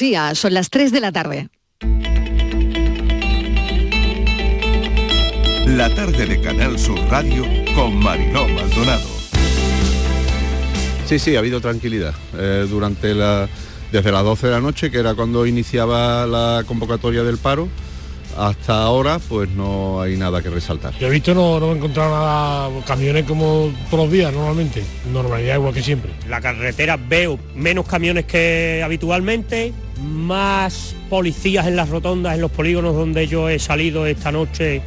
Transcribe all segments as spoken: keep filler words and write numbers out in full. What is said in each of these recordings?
Andalucía, son las tres de la tarde. La tarde de Canal Sur Radio con Mariló Maldonado. Sí, sí, ha habido tranquilidad eh, durante la, desde las doce de la noche, que era cuando iniciaba la convocatoria del paro, hasta ahora, pues no hay nada que resaltar. Yo he visto, no, no he encontrado nada, camiones como todos los días, normalmente, normalidad igual que siempre. La carretera veo menos camiones que habitualmente, más policías en las rotondas, en los polígonos donde yo he salido esta noche,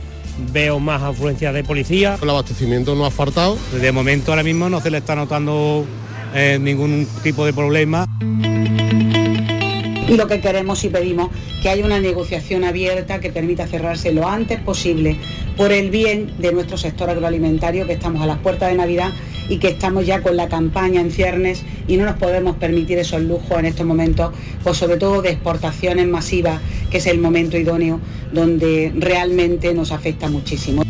veo más afluencia de policía. El abastecimiento no ha faltado. De momento ahora mismo no se le está notando eh, ningún tipo de problema. Y lo que queremos y pedimos, que haya una negociación abierta que permita cerrarse lo antes posible por el bien de nuestro sector agroalimentario, que estamos a las puertas de Navidad y que estamos ya con la campaña en ciernes y no nos podemos permitir esos lujos en estos momentos, pues sobre todo de exportaciones masivas, que es el momento idóneo donde realmente nos afecta muchísimo.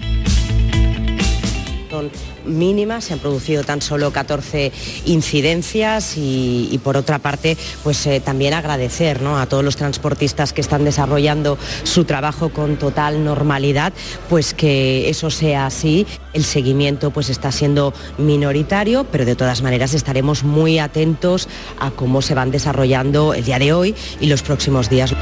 Mínimas, se han producido tan solo catorce incidencias y, y por otra parte, pues eh, también agradecer, ¿no?, a todos los transportistas que están desarrollando su trabajo con total normalidad, pues que eso sea así. El seguimiento pues está siendo minoritario, pero de todas maneras estaremos muy atentos a cómo se van desarrollando el día de hoy y los próximos días.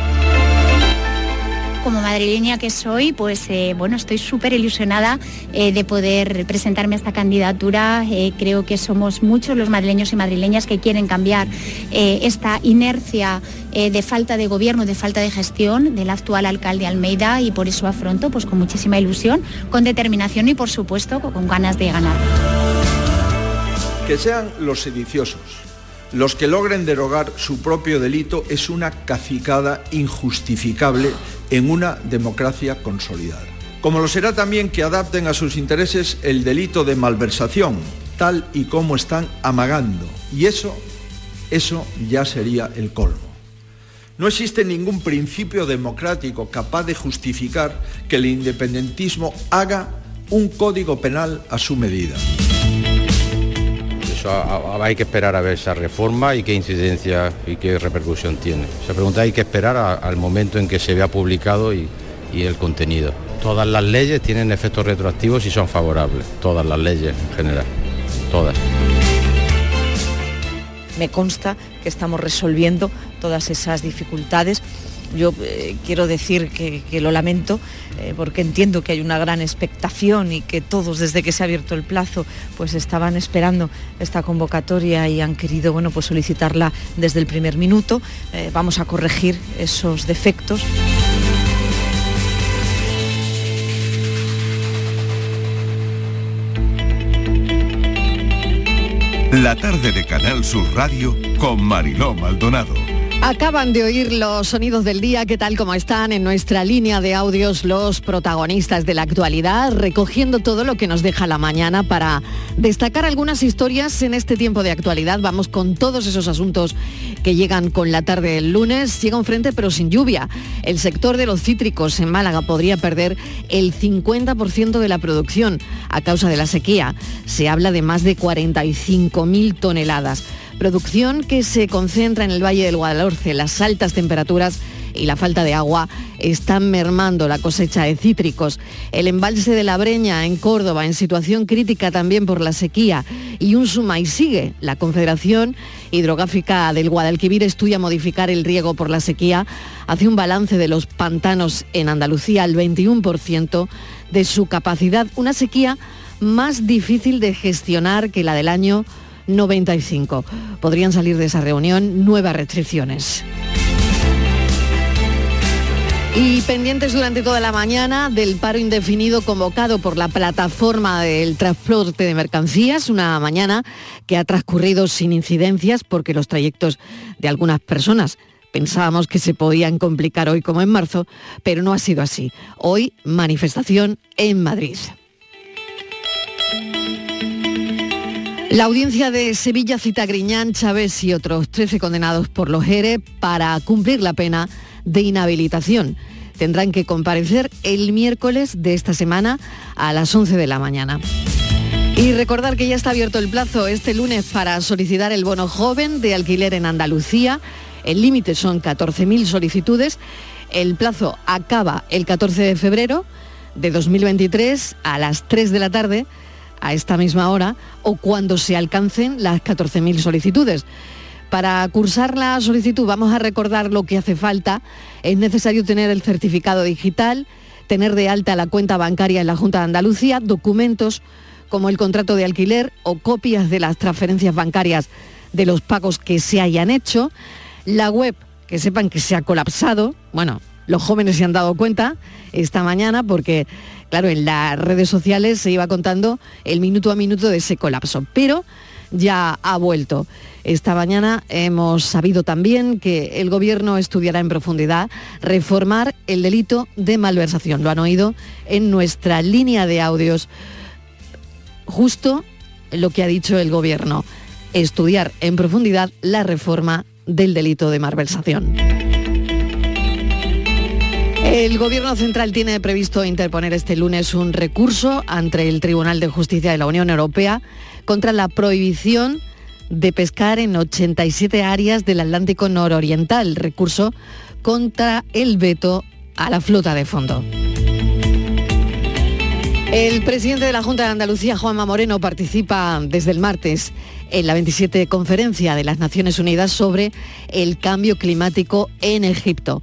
Como madrileña que soy, pues eh, bueno, estoy súper ilusionada eh, de poder presentarme a esta candidatura. Eh, creo que somos muchos los madrileños y madrileñas que quieren cambiar eh, esta inercia eh, de falta de gobierno, de falta de gestión del actual alcalde Almeida, y por eso afronto pues con muchísima ilusión, con determinación y por supuesto con ganas de ganar. Que sean los sediciosos los que logren derogar su propio delito es una cacicada injustificable en una democracia consolidada. Como lo será también que adapten a sus intereses el delito de malversación, tal y como están amagando. Y eso, eso ya sería el colmo. No existe ningún principio democrático capaz de justificar que el independentismo haga un código penal a su medida. Hay que esperar a ver esa reforma y qué incidencia y qué repercusión tiene. Esa pregunta hay que esperar a, al momento en que se vea publicado y, y el contenido. Todas las leyes tienen efectos retroactivos y son favorables, todas las leyes en general, todas. Me consta que estamos resolviendo todas esas dificultades. Yo eh, quiero decir que, que lo lamento eh, porque entiendo que hay una gran expectación y que todos, desde que se ha abierto el plazo, pues estaban esperando esta convocatoria y han querido, bueno, pues solicitarla desde el primer minuto. Eh, vamos a corregir esos defectos. La tarde de Canal Sur Radio con Mariló Maldonado. Acaban de oír los sonidos del día, que tal como están en nuestra línea de audios los protagonistas de la actualidad, recogiendo todo lo que nos deja la mañana para destacar algunas historias en este tiempo de actualidad. Vamos con todos esos asuntos que llegan con la tarde del lunes. Llega un frente pero sin lluvia. El sector de los cítricos en Málaga podría perder el cincuenta por ciento de la producción a causa de la sequía. Se habla de más de cuarenta y cinco mil toneladas. Producción que se concentra en el Valle del Guadalhorce. Las altas temperaturas y la falta de agua están mermando la cosecha de cítricos. El embalse de La Breña, en Córdoba, en situación crítica también por la sequía. Y un suma y sigue. La Confederación Hidrográfica del Guadalquivir estudia modificar el riego por la sequía. Hace un balance de los pantanos en Andalucía al veintiuno por ciento de su capacidad. Una sequía más difícil de gestionar que la del año noventa y cinco. Podrían salir de esa reunión nuevas restricciones. Y pendientes durante toda la mañana del paro indefinido convocado por la plataforma del transporte de mercancías, una mañana que ha transcurrido sin incidencias porque los trayectos de algunas personas pensábamos que se podían complicar hoy como en marzo, pero no ha sido así. Hoy, manifestación en Madrid. La audiencia de Sevilla cita a Griñán, Chávez y otros trece condenados por los Jere para cumplir la pena de inhabilitación. Tendrán que comparecer el miércoles de esta semana a las once de la mañana. Y recordar que ya está abierto el plazo este lunes para solicitar el bono joven de alquiler en Andalucía. El límite son catorce mil solicitudes. El plazo acaba el catorce de febrero de dos mil veintitrés a las tres de la tarde, a esta misma hora, o cuando se alcancen las catorce mil solicitudes. Para cursar la solicitud, vamos a recordar lo que hace falta. Es necesario tener el certificado digital, tener de alta la cuenta bancaria en la Junta de Andalucía, documentos como el contrato de alquiler o copias de las transferencias bancarias de los pagos que se hayan hecho, la web, que sepan que se ha colapsado. Bueno, los jóvenes se han dado cuenta esta mañana porque, claro, en las redes sociales se iba contando el minuto a minuto de ese colapso, pero ya ha vuelto. Esta mañana hemos sabido también que el Gobierno estudiará en profundidad reformar el delito de malversación. Lo han oído en nuestra línea de audios. Justo lo que ha dicho el Gobierno, estudiar en profundidad la reforma del delito de malversación. El Gobierno central tiene previsto interponer este lunes un recurso ante el Tribunal de Justicia de la Unión Europea contra la prohibición de pescar en ochenta y siete áreas del Atlántico nororiental, recurso contra el veto a la flota de fondo. El presidente de la Junta de Andalucía, Juanma Moreno, participa desde el martes en la veintisiete Conferencia de las Naciones Unidas sobre el cambio climático en Egipto.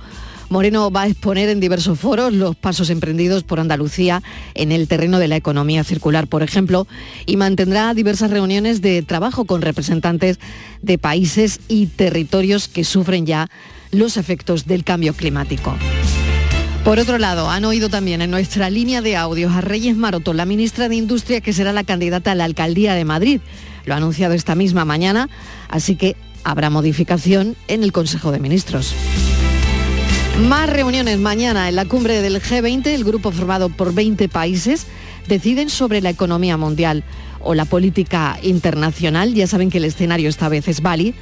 Moreno va a exponer en diversos foros los pasos emprendidos por Andalucía en el terreno de la economía circular, por ejemplo, y mantendrá diversas reuniones de trabajo con representantes de países y territorios que sufren ya los efectos del cambio climático. Por otro lado, han oído también en nuestra línea de audios a Reyes Maroto, la ministra de Industria, que será la candidata a la alcaldía de Madrid. Lo ha anunciado esta misma mañana, así que habrá modificación en el Consejo de Ministros. Más reuniones mañana en la cumbre del G veinte. El grupo formado por veinte países deciden sobre la economía mundial o la política internacional. Ya saben que el escenario esta vez es Bali.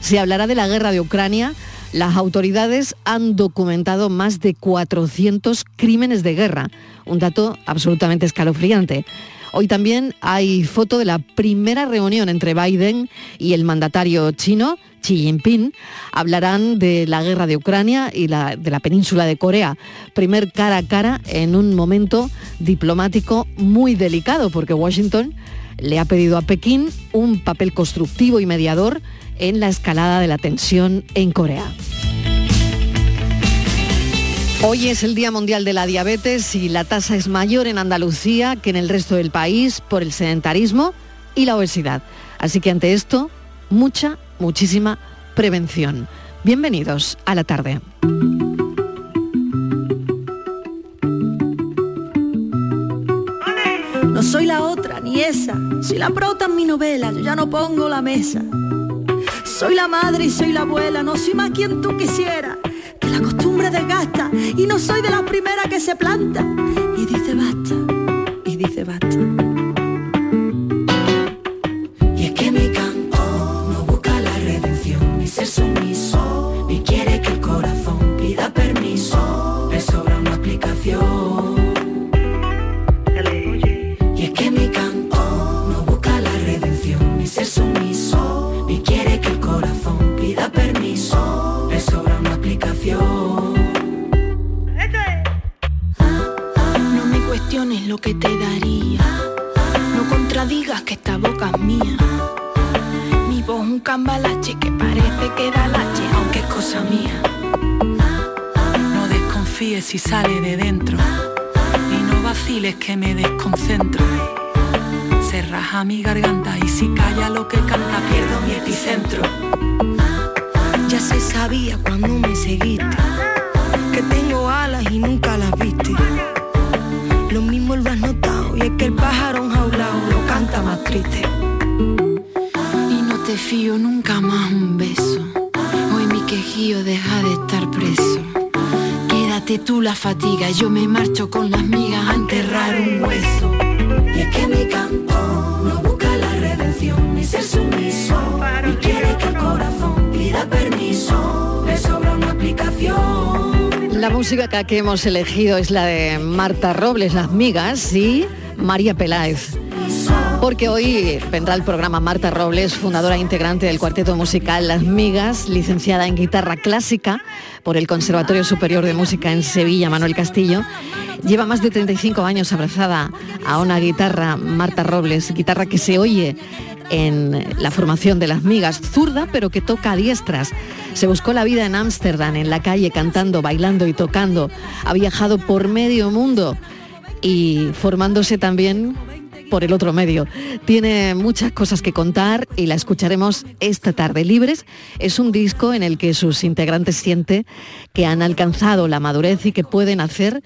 Se hablará de la guerra de Ucrania. Las autoridades han documentado más de cuatrocientos crímenes de guerra, un dato absolutamente escalofriante. Hoy también hay foto de la primera reunión entre Biden y el mandatario chino, Xi Jinping. Hablarán de la guerra de Ucrania y la, de la península de Corea. Primer cara a cara en un momento diplomático muy delicado, porque Washington le ha pedido a Pekín un papel constructivo y mediador en la escalada de la tensión en Corea. Hoy es el Día Mundial de la Diabetes y la tasa es mayor en Andalucía que en el resto del país por el sedentarismo y la obesidad. Así que ante esto, mucha, muchísima prevención. Bienvenidos a La Tarde. No soy la otra, ni esa. Soy la prota en mi novela, yo ya no pongo la mesa. Soy la madre y soy la abuela, no soy más quien tú quisieras, que la costumbre desgasta, y no soy de las primeras que se planta, y dice basta, y dice basta. Y es que mi canto no busca la redención, ni ser sumiso, ni quiere que el corazón pida permiso, le sobra una explicación. Y es que mi canto no busca la redención, ni ser sumiso, y quiere que el corazón pida permiso, le sobra una explicación. No me cuestiones lo que te daría, no contradigas que esta boca es mía. Mi voz un cambalache que parece que da lache, aunque es cosa mía. No desconfíes si sale de dentro, y no vaciles que me desconcentro. Se raja mi garganta y si calla lo que canta pierdo mi epicentro. Ya se sabía cuando me seguiste que tengo alas y nunca las viste. Lo mismo lo has notado y es que el pájaro enjaulado lo canta más triste. Y no te fío nunca más un beso, hoy mi quejío deja de estar preso. Quédate tú la fatiga, yo me marcho con las migas a enterrar un hueso. Y es que mi canto no busca la redención, ni ser sumiso, ni quiere que el corazón pida permiso, le sobra una explicación. La música que hemos elegido es la de Marta Robles, Las Migas, y María Peláez. porque hoy vendrá el programa Marta Robles, fundadora e integrante del cuarteto musical Las Migas, licenciada en guitarra clásica por el Conservatorio Superior de Música en Sevilla, Manuel Castillo. Lleva más de treinta y cinco años abrazada a una guitarra, Marta Robles, guitarra que se oye en la formación de Las Migas, zurda pero que toca a diestras. Se buscó la vida en Ámsterdam, en la calle, cantando, bailando y tocando. Ha viajado por medio mundo y formándose también por el otro medio. Tiene muchas cosas que contar y la escucharemos esta tarde. Libres es un disco en el que sus integrantes sienten que han alcanzado la madurez y que pueden hacer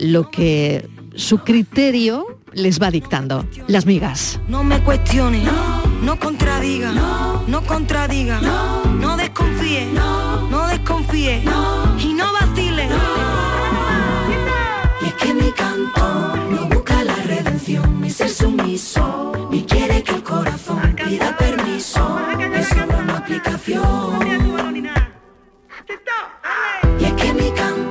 lo que su criterio les va dictando. Las Migas. No me cuestione, no, no contradiga, no, no contradiga, no, no desconfíe, no, no desconfíe, no, y no vacile. No. Y es que mi canto no busca la redención, ni ser sumiso, ni quiere que el corazón pida permiso, es solo una aplicación. Y es que mi canto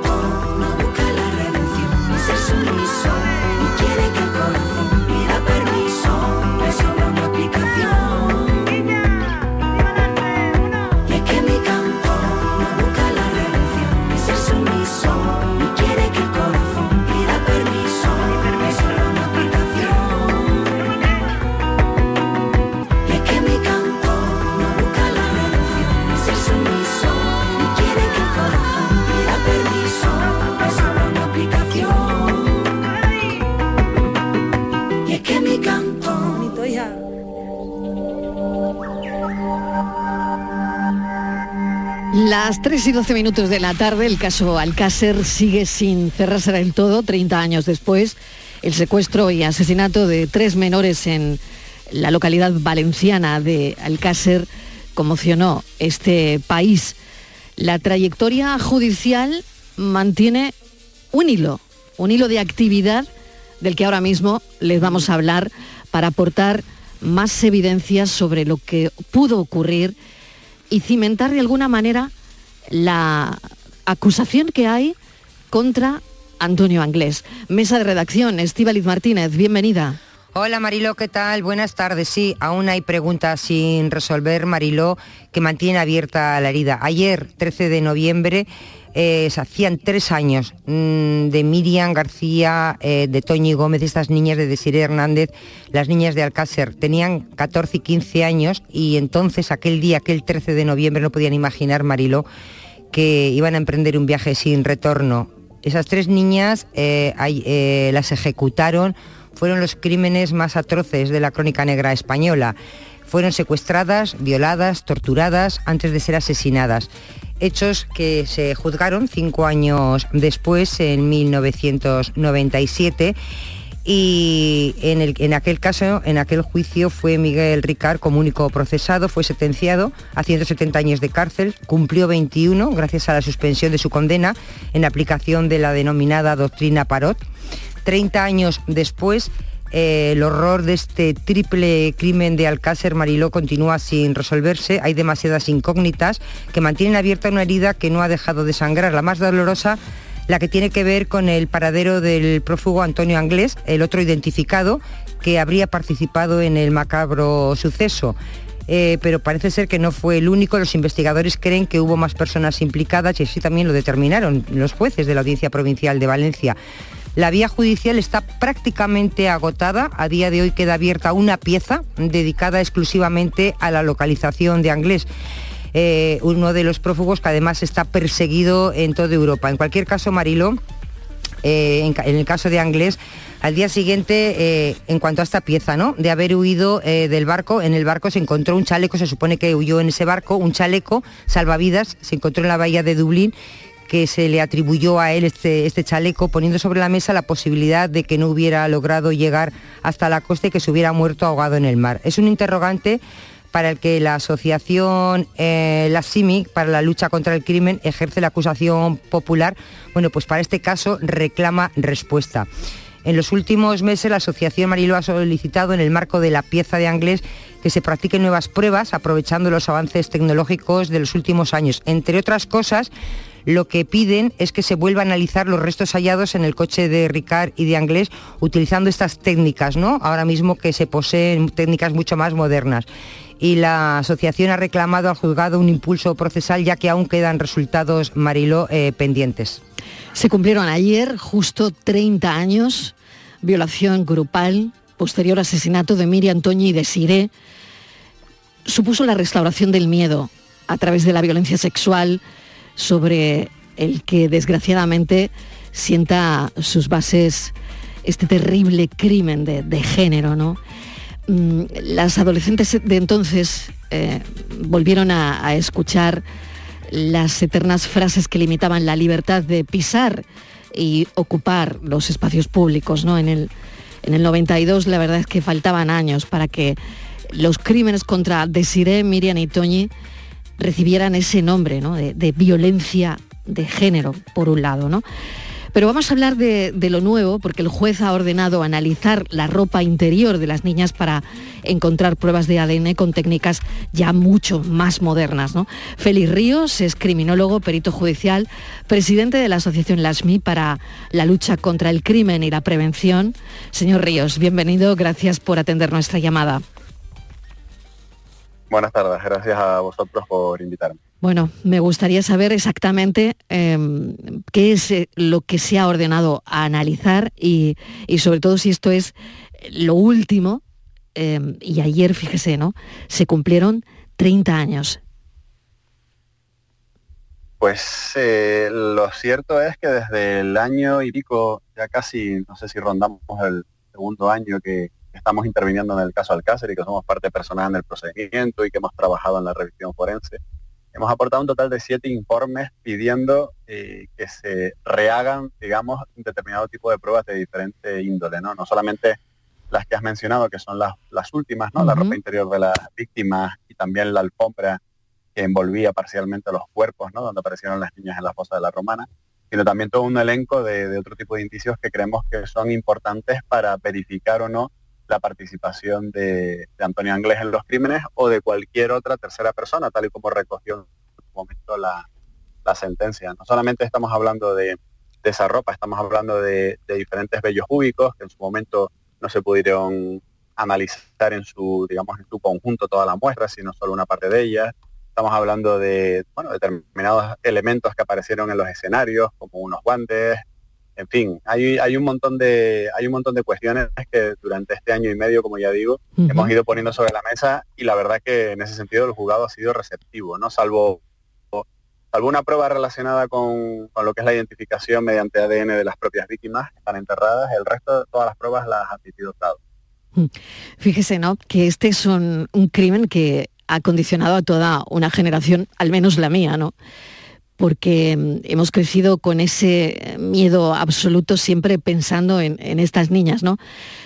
Las tres y doce minutos de la tarde. El caso Alcácer sigue sin cerrarse del todo. treinta años después, el secuestro y asesinato de tres menores en la localidad valenciana de Alcácer conmocionó este país. La trayectoria judicial mantiene un hilo, un hilo de actividad del que ahora mismo les vamos a hablar para aportar más evidencias sobre lo que pudo ocurrir y cimentar de alguna manera la acusación que hay contra Antonio Anglés. Mesa de redacción, Estíbaliz Martínez, bienvenida. Hola Mariló, ¿qué tal? Buenas tardes. Sí, aún hay preguntas sin resolver, Mariló, que mantiene abierta la herida. Ayer, trece de noviembre, eh, se hacían tres años mmm, de Miriam García, eh, de Toñi Gómez, estas niñas de Desiré Hernández, las niñas de Alcácer. Tenían catorce y quince años y entonces aquel día, aquel trece de noviembre, no podían imaginar, Mariló, que iban a emprender un viaje sin retorno. Esas tres niñas eh, eh, las ejecutaron. Fueron los crímenes más atroces de la crónica negra española. Fueron secuestradas, violadas, torturadas antes de ser asesinadas. Hechos que se juzgaron cinco años después, en mil novecientos noventa y siete, y en, el, en aquel caso, en aquel juicio, fue Miguel Ricard como único procesado. Fue sentenciado a ciento setenta años de cárcel, cumplió veintiuno gracias a la suspensión de su condena en aplicación de la denominada doctrina Parot. treinta años después, eh, el horror de este triple crimen de Alcácer, Mariló, continúa sin resolverse. Hay demasiadas incógnitas que mantienen abierta una herida que no ha dejado de sangrar. La más dolorosa, la que tiene que ver con el paradero del prófugo Antonio Anglés, el otro identificado, que habría participado en el macabro suceso. Eh, pero parece ser que no fue el único. Los investigadores creen que hubo más personas implicadas y así también lo determinaron los jueces de la Audiencia Provincial de Valencia. La vía judicial está prácticamente agotada. A día de hoy queda abierta una pieza dedicada exclusivamente a la localización de Anglés, eh, uno de los prófugos que además está perseguido en toda Europa. En cualquier caso, Mariló, eh, en, en el caso de Anglés, al día siguiente, eh, en cuanto a esta pieza, ¿no?, de haber huido eh, del barco, en el barco se encontró un chaleco, se supone que huyó en ese barco, un chaleco salvavidas, se encontró en la bahía de Dublín, que se le atribuyó a él este, este chaleco, poniendo sobre la mesa la posibilidad de que no hubiera logrado llegar hasta la costa y que se hubiera muerto ahogado en el mar. Es un interrogante para el que la asociación eh, La S I M I, para la lucha contra el crimen, ejerce la acusación popular. Bueno, pues para este caso reclama respuesta. En los últimos meses la asociación, Mariló, ha solicitado en el marco de la pieza de Anglés que se practiquen nuevas pruebas aprovechando los avances tecnológicos de los últimos años. Entre otras cosas, lo que piden es que se vuelva a analizar los restos hallados en el coche de Ricard y de Anglés utilizando estas técnicas, ¿no? Ahora mismo que se poseen técnicas mucho más modernas. Y la asociación ha reclamado al juzgado un impulso procesal, ya que aún quedan resultados, Mariló, eh, pendientes. Se cumplieron ayer justo treinta años, violación grupal, posterior asesinato de Miriam, Toñi y de Xiré. Supuso la restauración del miedo a través de la violencia sexual sobre el que desgraciadamente sienta sus bases este terrible crimen de, de género, ¿no? Las adolescentes de entonces eh, volvieron a, a escuchar las eternas frases que limitaban la libertad de pisar y ocupar los espacios públicos, ¿no? En el, en el noventa y dos la verdad es que faltaban años para que los crímenes contra Desiré, Miriam y Toñi recibieran ese nombre, ¿no? de, de violencia de género, por un lado, ¿no? Pero vamos a hablar de, de lo nuevo, porque el juez ha ordenado analizar la ropa interior de las niñas para encontrar pruebas de A D N con técnicas ya mucho más modernas, ¿no? Félix Ríos es criminólogo, perito judicial, presidente de la asociación Las Migas para la lucha contra el crimen y la prevención. Señor Ríos, bienvenido, gracias por atender nuestra llamada. Buenas tardes, gracias a vosotros por invitarme. Bueno, me gustaría saber exactamente eh, qué es lo que se ha ordenado a analizar y, y sobre todo si esto es lo último, eh, y ayer, fíjese, ¿no? Se cumplieron treinta años. Pues eh, lo cierto es que desde el año y pico, ya casi, no sé si rondamos el segundo año que estamos interviniendo en el caso Alcácer y que somos parte personal en el procedimiento y que hemos trabajado en la revisión forense. Hemos aportado un total de siete informes pidiendo eh, que se rehagan, digamos, un determinado tipo de pruebas de diferente índole, ¿no? No solamente las que has mencionado, que son las, las últimas, ¿no? Uh-huh. La ropa interior de las víctimas y también la alfombra que envolvía parcialmente los cuerpos, ¿no? Donde aparecieron las niñas en la fosa de la Romana, sino también todo un elenco de, de otro tipo de indicios que creemos que son importantes para verificar o no la participación de, de Antonio Anglés en los crímenes o de cualquier otra tercera persona, tal y como recogió en su momento la, la sentencia. No solamente estamos hablando de, de esa ropa, estamos hablando de, de diferentes vellos púbicos que en su momento no se pudieron analizar en su, digamos, en su conjunto toda la muestra, sino solo una parte de ellas. Estamos hablando de, bueno, determinados elementos que aparecieron en los escenarios, como unos guantes. En fin, hay, hay un montón de hay un montón de cuestiones que durante este año y medio, como ya digo, uh-huh. hemos ido poniendo sobre la mesa y la verdad que en ese sentido el juzgado ha sido receptivo, ¿no? Salvo, salvo una prueba relacionada con, con lo que es la identificación mediante A D N de las propias víctimas que están enterradas, el resto de todas las pruebas las ha admitido Estado. Fíjese, ¿no? Que este es un, un crimen que ha condicionado a toda una generación, al menos la mía, ¿no? Porque hemos crecido con ese miedo absoluto siempre pensando en, en estas niñas, ¿no?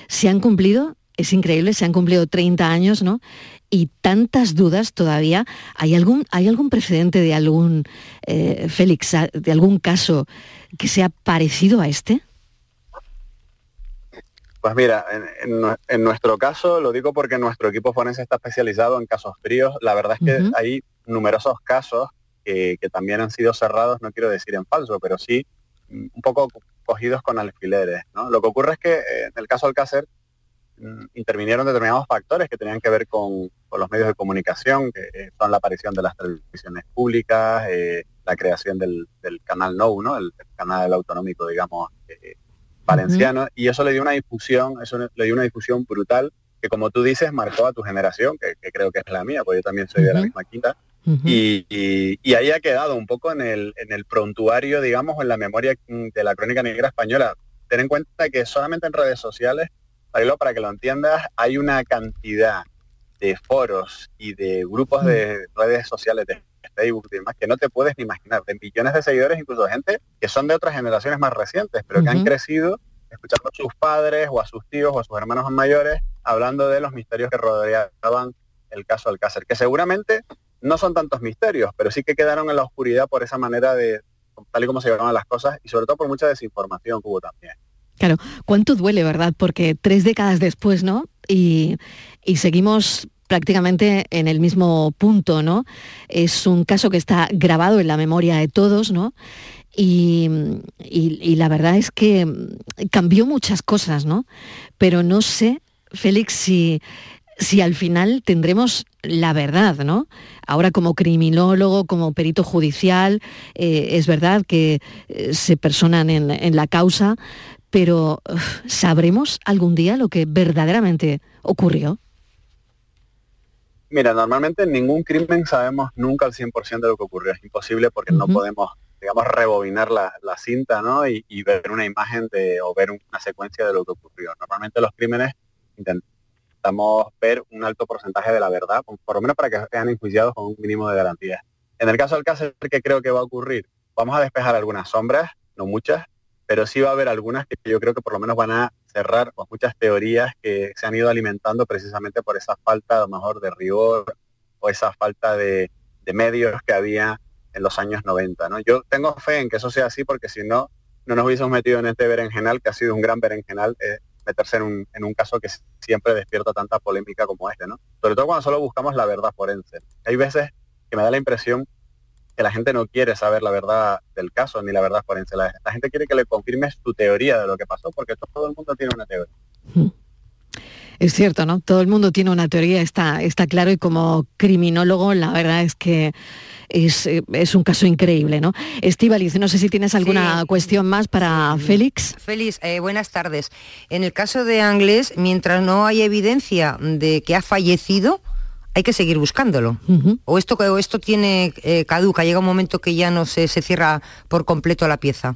Se han cumplido, es increíble, se han cumplido treinta años, ¿no? Y tantas dudas todavía. ¿Hay algún, hay algún precedente de algún, eh, Félix, de algún caso que sea parecido a este? Pues mira, en, en, en nuestro caso, lo digo porque nuestro equipo forense está especializado en casos fríos, la verdad es que uh-huh. hay numerosos casos Que, que también han sido cerrados, no quiero decir en falso, pero sí un poco cogidos con alfileres, ¿no? Lo que ocurre es que en el caso Alcácer intervinieron determinados factores que tenían que ver con, con los medios de comunicación, que son la aparición de las televisiones públicas, eh, la creación del, del canal Nou, ¿no? El, el canal autonómico, digamos, eh, valenciano, uh-huh. y eso le dio una difusión, eso le dio una difusión brutal que, como tú dices, marcó a tu generación, que, que creo que es la mía, porque yo también soy uh-huh. de la misma quinta. Uh-huh. Y, y, y ahí ha quedado un poco en el, en el prontuario, digamos, en la memoria de la crónica negra española. Ten en cuenta que solamente en redes sociales, para que lo entiendas, hay una cantidad de foros y de grupos uh-huh. de redes sociales, de Facebook y demás, que no te puedes ni imaginar, de millones de seguidores, incluso gente que son de otras generaciones más recientes, pero uh-huh. que han crecido escuchando a sus padres o a sus tíos o a sus hermanos mayores hablando de los misterios que rodeaban el caso Alcácer, que seguramente no son tantos misterios, pero sí que quedaron en la oscuridad por esa manera de, tal y como se llevaban las cosas, y sobre todo por mucha desinformación que hubo también. Claro, cuánto duele, ¿verdad? Porque tres décadas después, ¿no? Y, y seguimos prácticamente en el mismo punto, ¿no? Es un caso que está grabado en la memoria de todos, ¿no? Y, y, y la verdad es que cambió muchas cosas, ¿no? Pero no sé, Félix, si, si al final tendremos la verdad, ¿no? Ahora como criminólogo, como perito judicial, eh, es verdad que eh, se personan en, en la causa, pero uh, ¿sabremos algún día lo que verdaderamente ocurrió? Mira, normalmente en ningún crimen sabemos nunca al cien por ciento de lo que ocurrió. Es imposible porque uh-huh. no podemos, digamos, rebobinar la, la cinta, ¿no? Y, y ver una imagen de, o ver una secuencia de lo que ocurrió. Normalmente los crímenes intentamos ver un alto porcentaje de la verdad, por lo menos para que sean enjuiciados con un mínimo de garantías. En el caso del Alcàsser, ¿qué creo que va a ocurrir? Vamos a despejar algunas sombras, no muchas, pero sí va a haber algunas que yo creo que por lo menos van a cerrar pues, muchas teorías que se han ido alimentando precisamente por esa falta, a lo mejor, de rigor o esa falta de, de medios que había en los años noventa, ¿no? Yo tengo fe en que eso sea así porque si no, no nos hubiésemos metido en este berenjenal, que ha sido un gran berenjenal, eh, meterse en un, en un caso que siempre despierta tanta polémica como este, ¿no? Sobre todo cuando solo buscamos la verdad forense. Hay veces que me da la impresión que la gente no quiere saber la verdad del caso ni la verdad forense. La, la gente quiere que le confirme su teoría de lo que pasó, porque todo el mundo tiene una teoría. Mm. Es cierto, ¿no? Todo el mundo tiene una teoría, está, está claro, y como criminólogo la verdad es que es, es un caso increíble, ¿no? Estíbaliz, no sé si tienes alguna sí. cuestión más para sí. Félix. Félix, eh, buenas tardes. En el caso de Anglés, mientras no haya evidencia de que ha fallecido, hay que seguir buscándolo. Uh-huh. O esto, o esto tiene eh, caduca, llega un momento que ya no se, se cierra por completo la pieza.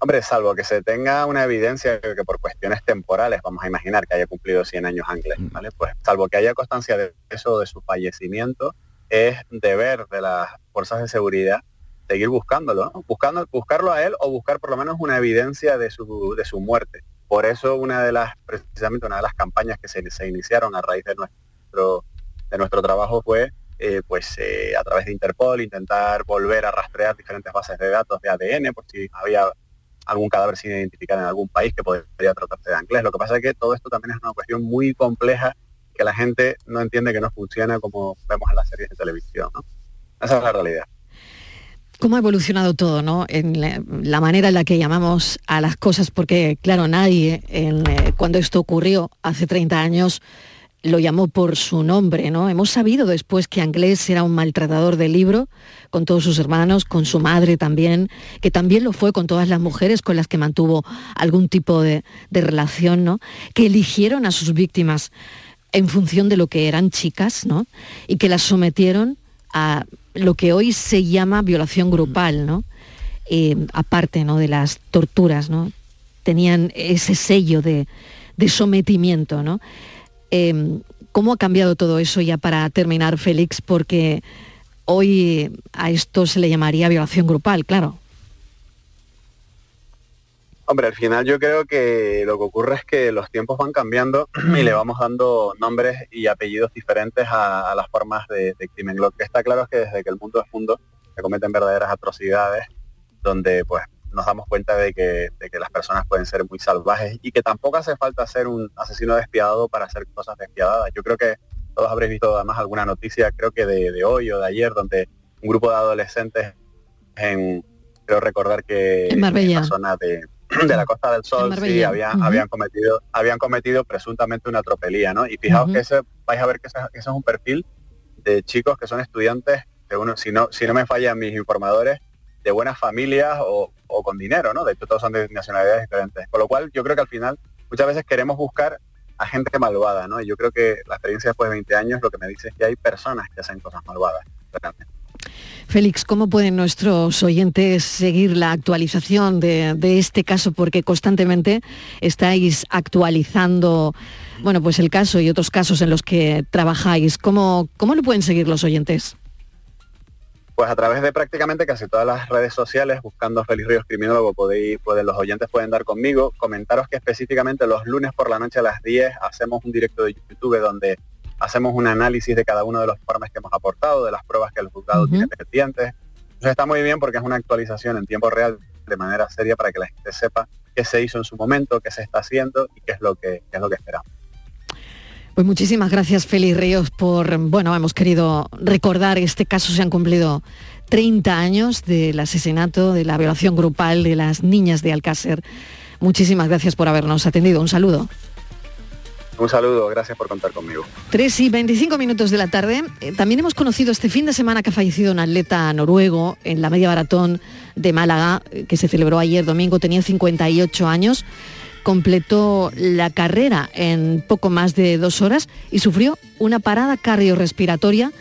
Hombre, salvo que se tenga una evidencia que por cuestiones temporales, vamos a imaginar que haya cumplido cien años Anglés, ¿vale? Pues salvo que haya constancia de eso, de su fallecimiento, es deber de las fuerzas de seguridad seguir buscándolo, ¿no? Buscando, buscarlo a él o buscar por lo menos una evidencia de su, de su muerte. Por eso una de las, precisamente una de las campañas que se, se iniciaron a raíz de nuestro, de nuestro trabajo fue Eh, pues eh, a través de Interpol intentar volver a rastrear diferentes bases de datos de A D N, pues si había algún cadáver sin identificar en algún país que podría tratarse de Anglés. Lo que pasa es que todo esto también es una cuestión muy compleja que la gente no entiende, que no funciona como vemos en las series de televisión, ¿no? Esa es la realidad. Cómo ha evolucionado todo, ¿no? En la, la manera en la que llamamos a las cosas, porque claro, nadie en, eh, cuando esto ocurrió hace treinta años lo llamó por su nombre, ¿no? Hemos sabido después que Anglés era un maltratador de libro, con todos sus hermanos, con su madre también, que también lo fue con todas las mujeres con las que mantuvo algún tipo de, de relación, ¿no? Que eligieron a sus víctimas en función de lo que eran chicas, ¿no? Y que las sometieron a lo que hoy se llama violación grupal, ¿no? Eh, aparte, ¿no?, de las torturas, ¿no? Tenían ese sello de, de sometimiento, ¿no? Eh, ¿Cómo ha cambiado todo eso ya para terminar, Félix? Porque hoy a esto se le llamaría violación grupal, claro. Hombre, al final yo creo que lo que ocurre es que los tiempos van cambiando y le vamos dando nombres y apellidos diferentes a, a las formas de, de crimen. Lo que está claro es que desde que el mundo es mundo se cometen verdaderas atrocidades donde pues nos damos cuenta de que, de que las personas pueden ser muy salvajes y que tampoco hace falta ser un asesino despiadado para hacer cosas despiadadas. Yo creo que todos habréis visto además alguna noticia, creo que de, de hoy o de ayer, donde un grupo de adolescentes en, creo recordar que en, en la zona de, de la Costa del Sol, sí, habían, uh-huh. habían, cometido, habían cometido presuntamente una tropelía, ¿no? Y fijaos uh-huh. que ese, vais a ver que ese, que ese es un perfil de chicos que son estudiantes, que uno, si, no, si no me fallan mis informadores, de buenas familias o, o con dinero, ¿no? De hecho, todos son de nacionalidades diferentes. Con lo cual, yo creo que al final, muchas veces queremos buscar a gente malvada, ¿no? Y yo creo que la experiencia después de veinte años lo que me dice es que hay personas que hacen cosas malvadas. Realmente. Félix, ¿cómo pueden nuestros oyentes seguir la actualización de, de este caso? Porque constantemente estáis actualizando, bueno, pues el caso y otros casos en los que trabajáis. ¿Cómo, cómo lo pueden seguir los oyentes? Pues a través de prácticamente casi todas las redes sociales, buscando Félix Ríos Criminólogo, podéis, pueden, los oyentes pueden dar conmigo. Comentaros que específicamente los lunes por la noche a las diez hacemos un directo de YouTube donde hacemos un análisis de cada uno de los informes que hemos aportado, de las pruebas que el juzgado uh-huh. tiene pendientes. Entonces está muy bien porque es una actualización en tiempo real, de manera seria, para que la gente sepa qué se hizo en su momento, qué se está haciendo y qué es lo que, qué es lo que esperamos. Pues muchísimas gracias, Félix Ríos, por, bueno, hemos querido recordar este caso. Se han cumplido treinta años del asesinato, de la violación grupal de las niñas de Alcácer. Muchísimas gracias por habernos atendido. Un saludo. Un saludo, gracias por contar conmigo. tres y veinticinco minutos de la tarde. Eh, también hemos conocido este fin de semana que ha fallecido un atleta noruego en la media maratón de Málaga, que se celebró ayer domingo. Tenía cincuenta y ocho años, completó la carrera en poco más de dos horas y sufrió una parada cardiorrespiratoria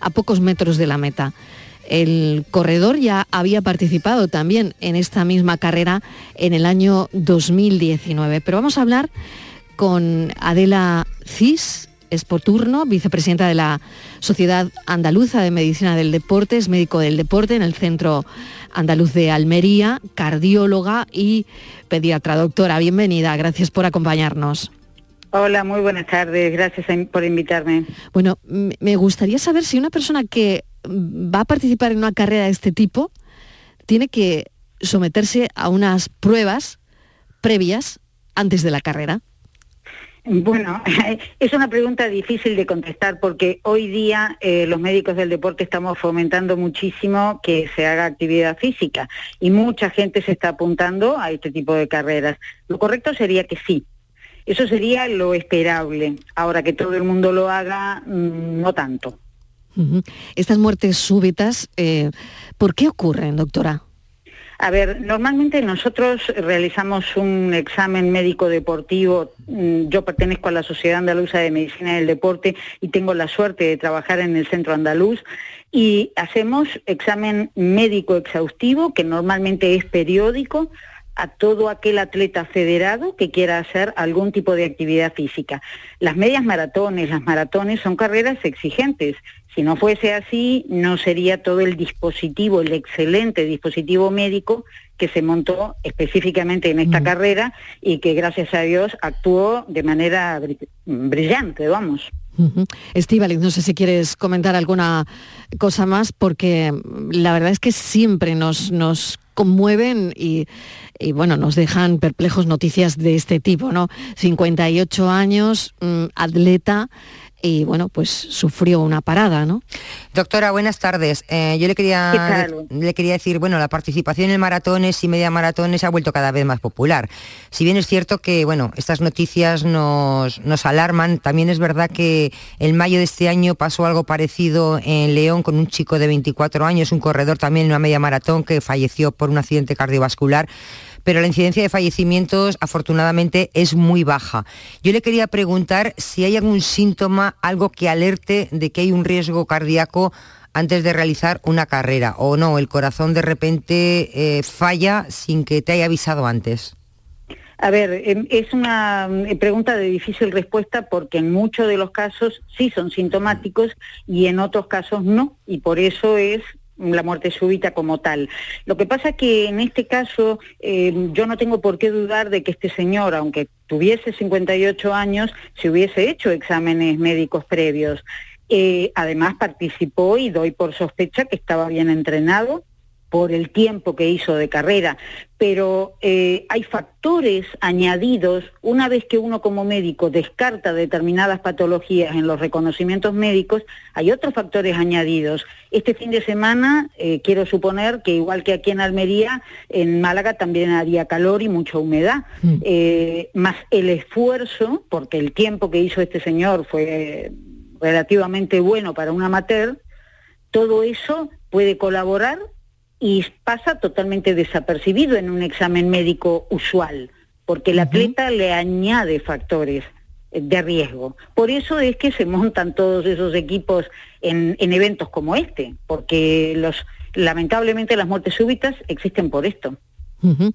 a pocos metros de la meta. El corredor ya había participado también en esta misma carrera en el año dos mil diecinueve. Pero vamos a hablar con Adela Cis, es por turno, vicepresidenta de la Sociedad Andaluza de Medicina del Deporte, es médico del deporte en el Centro Andaluz de Almería, cardióloga y pediatra. Doctora, bienvenida, gracias por acompañarnos. Hola, muy buenas tardes, gracias por invitarme. Bueno, me gustaría saber si una persona que va a participar en una carrera de este tipo tiene que someterse a unas pruebas previas antes de la carrera. Bueno, es una pregunta difícil de contestar porque hoy día eh, los médicos del deporte estamos fomentando muchísimo que se haga actividad física y mucha gente se está apuntando a este tipo de carreras. Lo correcto sería que sí, eso sería lo esperable. Ahora, que todo el mundo lo haga, no tanto. Uh-huh. Estas muertes súbitas, eh, ¿por qué ocurren, doctora? A ver, normalmente nosotros realizamos un examen médico deportivo. Yo pertenezco a la Sociedad Andaluza de Medicina del Deporte y tengo la suerte de trabajar en el Centro Andaluz, y hacemos examen médico exhaustivo, que normalmente es periódico, a todo aquel atleta federado que quiera hacer algún tipo de actividad física. Las medias maratones, las maratones son carreras exigentes. Si no fuese así, no sería todo el dispositivo, el excelente dispositivo médico que se montó específicamente en esta mm. carrera y que, gracias a Dios, actuó de manera brillante, vamos. Uh-huh. Estíbaliz, no sé si quieres comentar alguna cosa más, porque la verdad es que siempre nos, nos conmueven y, y bueno, nos dejan perplejos noticias de este tipo, ¿no? cincuenta y ocho años, mmm, atleta. Y bueno, pues sufrió una parada, ¿no? Doctora, buenas tardes. Eh, yo le quería, le quería decir, bueno, la participación en maratones y media maratones ha vuelto cada vez más popular. Si bien es cierto que, bueno, estas noticias nos, nos alarman, también es verdad que en mayo de este año pasó algo parecido en León con un chico de veinticuatro años, un corredor también en una media maratón que falleció por un accidente cardiovascular. Pero la incidencia de fallecimientos, afortunadamente, es muy baja. Yo le quería preguntar si hay algún síntoma, algo que alerte de que hay un riesgo cardíaco antes de realizar una carrera, o no, el corazón de repente eh, falla sin que te haya avisado antes. A ver, es una pregunta de difícil respuesta porque en muchos de los casos sí son sintomáticos y en otros casos no, y por eso es la muerte súbita como tal. Lo que pasa es que en este caso eh, yo no tengo por qué dudar de que este señor, aunque tuviese cincuenta y ocho años, se hubiese hecho exámenes médicos previos. Eh, además participó y doy por sospecha que estaba bien entrenado por el tiempo que hizo de carrera, pero eh, hay factores añadidos. Una vez que uno como médico descarta determinadas patologías en los reconocimientos médicos, hay otros factores añadidos. Este fin de semana, eh, quiero suponer que igual que aquí en Almería, en Málaga también había calor y mucha humedad, mm. eh, más el esfuerzo, porque el tiempo que hizo este señor fue relativamente bueno para un amateur. Todo eso puede colaborar y pasa totalmente desapercibido en un examen médico usual, porque el atleta uh-huh. le añade factores de riesgo. Por eso es que se montan todos esos equipos en, en eventos como este, porque los lamentablemente las muertes súbitas existen por esto. Uh-huh.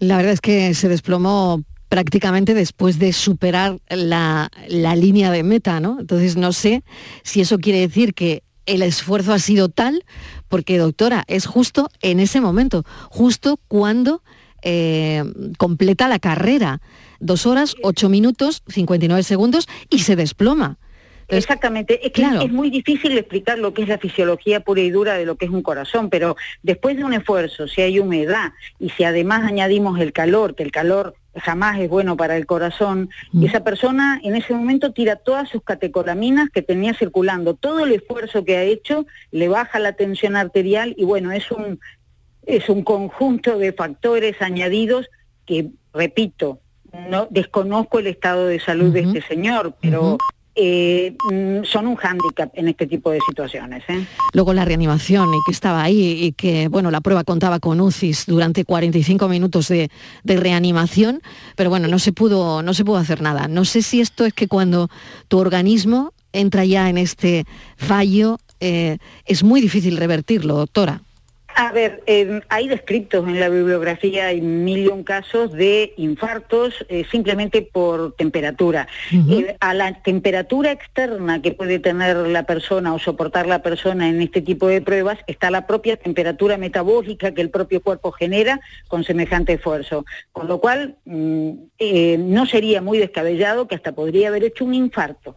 La verdad es que se desplomó prácticamente después de superar la, la línea de meta, ¿no? Entonces no sé si eso quiere decir que el esfuerzo ha sido tal, porque, doctora, es justo en ese momento, justo cuando eh, completa la carrera. Dos horas, ocho minutos, cincuenta y nueve segundos y se desploma. Entonces, exactamente. Es que claro, es muy difícil explicar lo que es la fisiología pura y dura de lo que es un corazón, pero después de un esfuerzo, si hay humedad y si además añadimos el calor, que el calor jamás es bueno para el corazón, mm. y esa persona en ese momento tira todas sus catecolaminas que tenía circulando, todo el esfuerzo que ha hecho, le baja la tensión arterial y bueno, es un, es un conjunto de factores añadidos que, repito, no desconozco el estado de salud uh-huh. de este señor, pero... Uh-huh. Eh, son un hándicap en este tipo de situaciones, ¿eh? Luego la reanimación, y que estaba ahí, y que bueno, la prueba contaba con U C Is durante cuarenta y cinco minutos de, de reanimación, pero bueno, no se pudo, no se pudo hacer nada. No sé si esto es que cuando tu organismo entra ya en este fallo, eh, es muy difícil revertirlo, doctora. A ver, eh, hay descritos en la bibliografía, hay mil y un casos de infartos eh, simplemente por temperatura. Uh-huh. Eh, a la temperatura externa que puede tener la persona o soportar la persona en este tipo de pruebas está la propia temperatura metabólica que el propio cuerpo genera con semejante esfuerzo. Con lo cual, mm, eh, no sería muy descabellado que hasta podría haber hecho un infarto.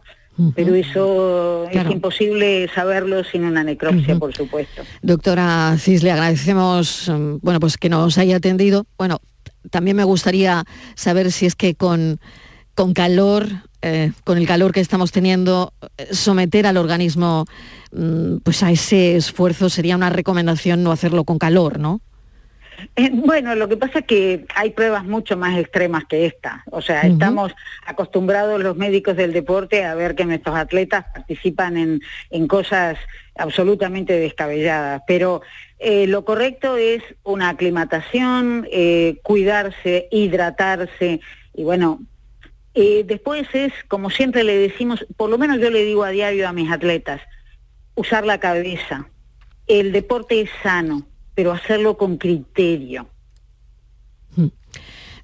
Pero eso claro. es imposible saberlo sin una necropsia, uh-huh. por supuesto. Doctora Cis, le agradecemos bueno, pues que nos haya atendido. Bueno, también me gustaría saber si es que con, con calor, eh, con el calor que estamos teniendo, someter al organismo pues a ese esfuerzo sería una recomendación no hacerlo con calor, ¿no? Bueno, lo que pasa es que hay pruebas mucho más extremas que esta. O sea, uh-huh. estamos acostumbrados los médicos del deporte a ver que nuestros atletas participan en, en cosas absolutamente descabelladas. Pero eh, lo correcto es una aclimatación, eh, cuidarse, hidratarse y bueno... Eh, después es, como siempre le decimos, por lo menos yo le digo a diario a mis atletas, usar la cabeza. El deporte es sano, pero hacerlo con criterio.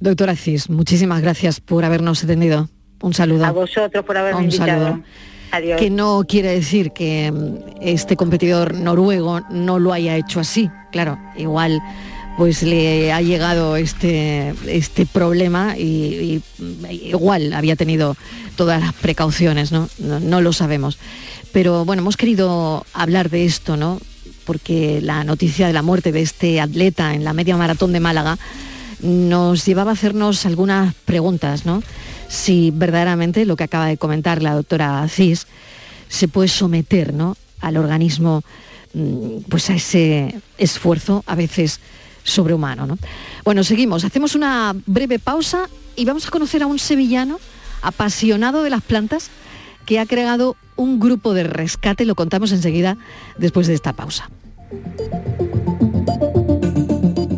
Doctora Cis, muchísimas gracias por habernos atendido. Un saludo. A vosotros por haberme invitado. Un saludo. Adiós. Que no quiere decir que este competidor noruego no lo haya hecho así. Claro, igual pues le ha llegado este, este problema y, y igual había tenido todas las precauciones, ¿no? No, no lo sabemos. Pero bueno, hemos querido hablar de esto, ¿no? Porque la noticia de la muerte de este atleta en la media maratón de Málaga nos llevaba a hacernos algunas preguntas, ¿no? Si verdaderamente lo que acaba de comentar la doctora Cis se puede someter, ¿no?, al organismo pues a ese esfuerzo a veces sobrehumano, ¿no? Bueno, seguimos, hacemos una breve pausa y vamos a conocer a un sevillano apasionado de las plantas que ha creado un grupo de rescate, lo contamos enseguida después de esta pausa.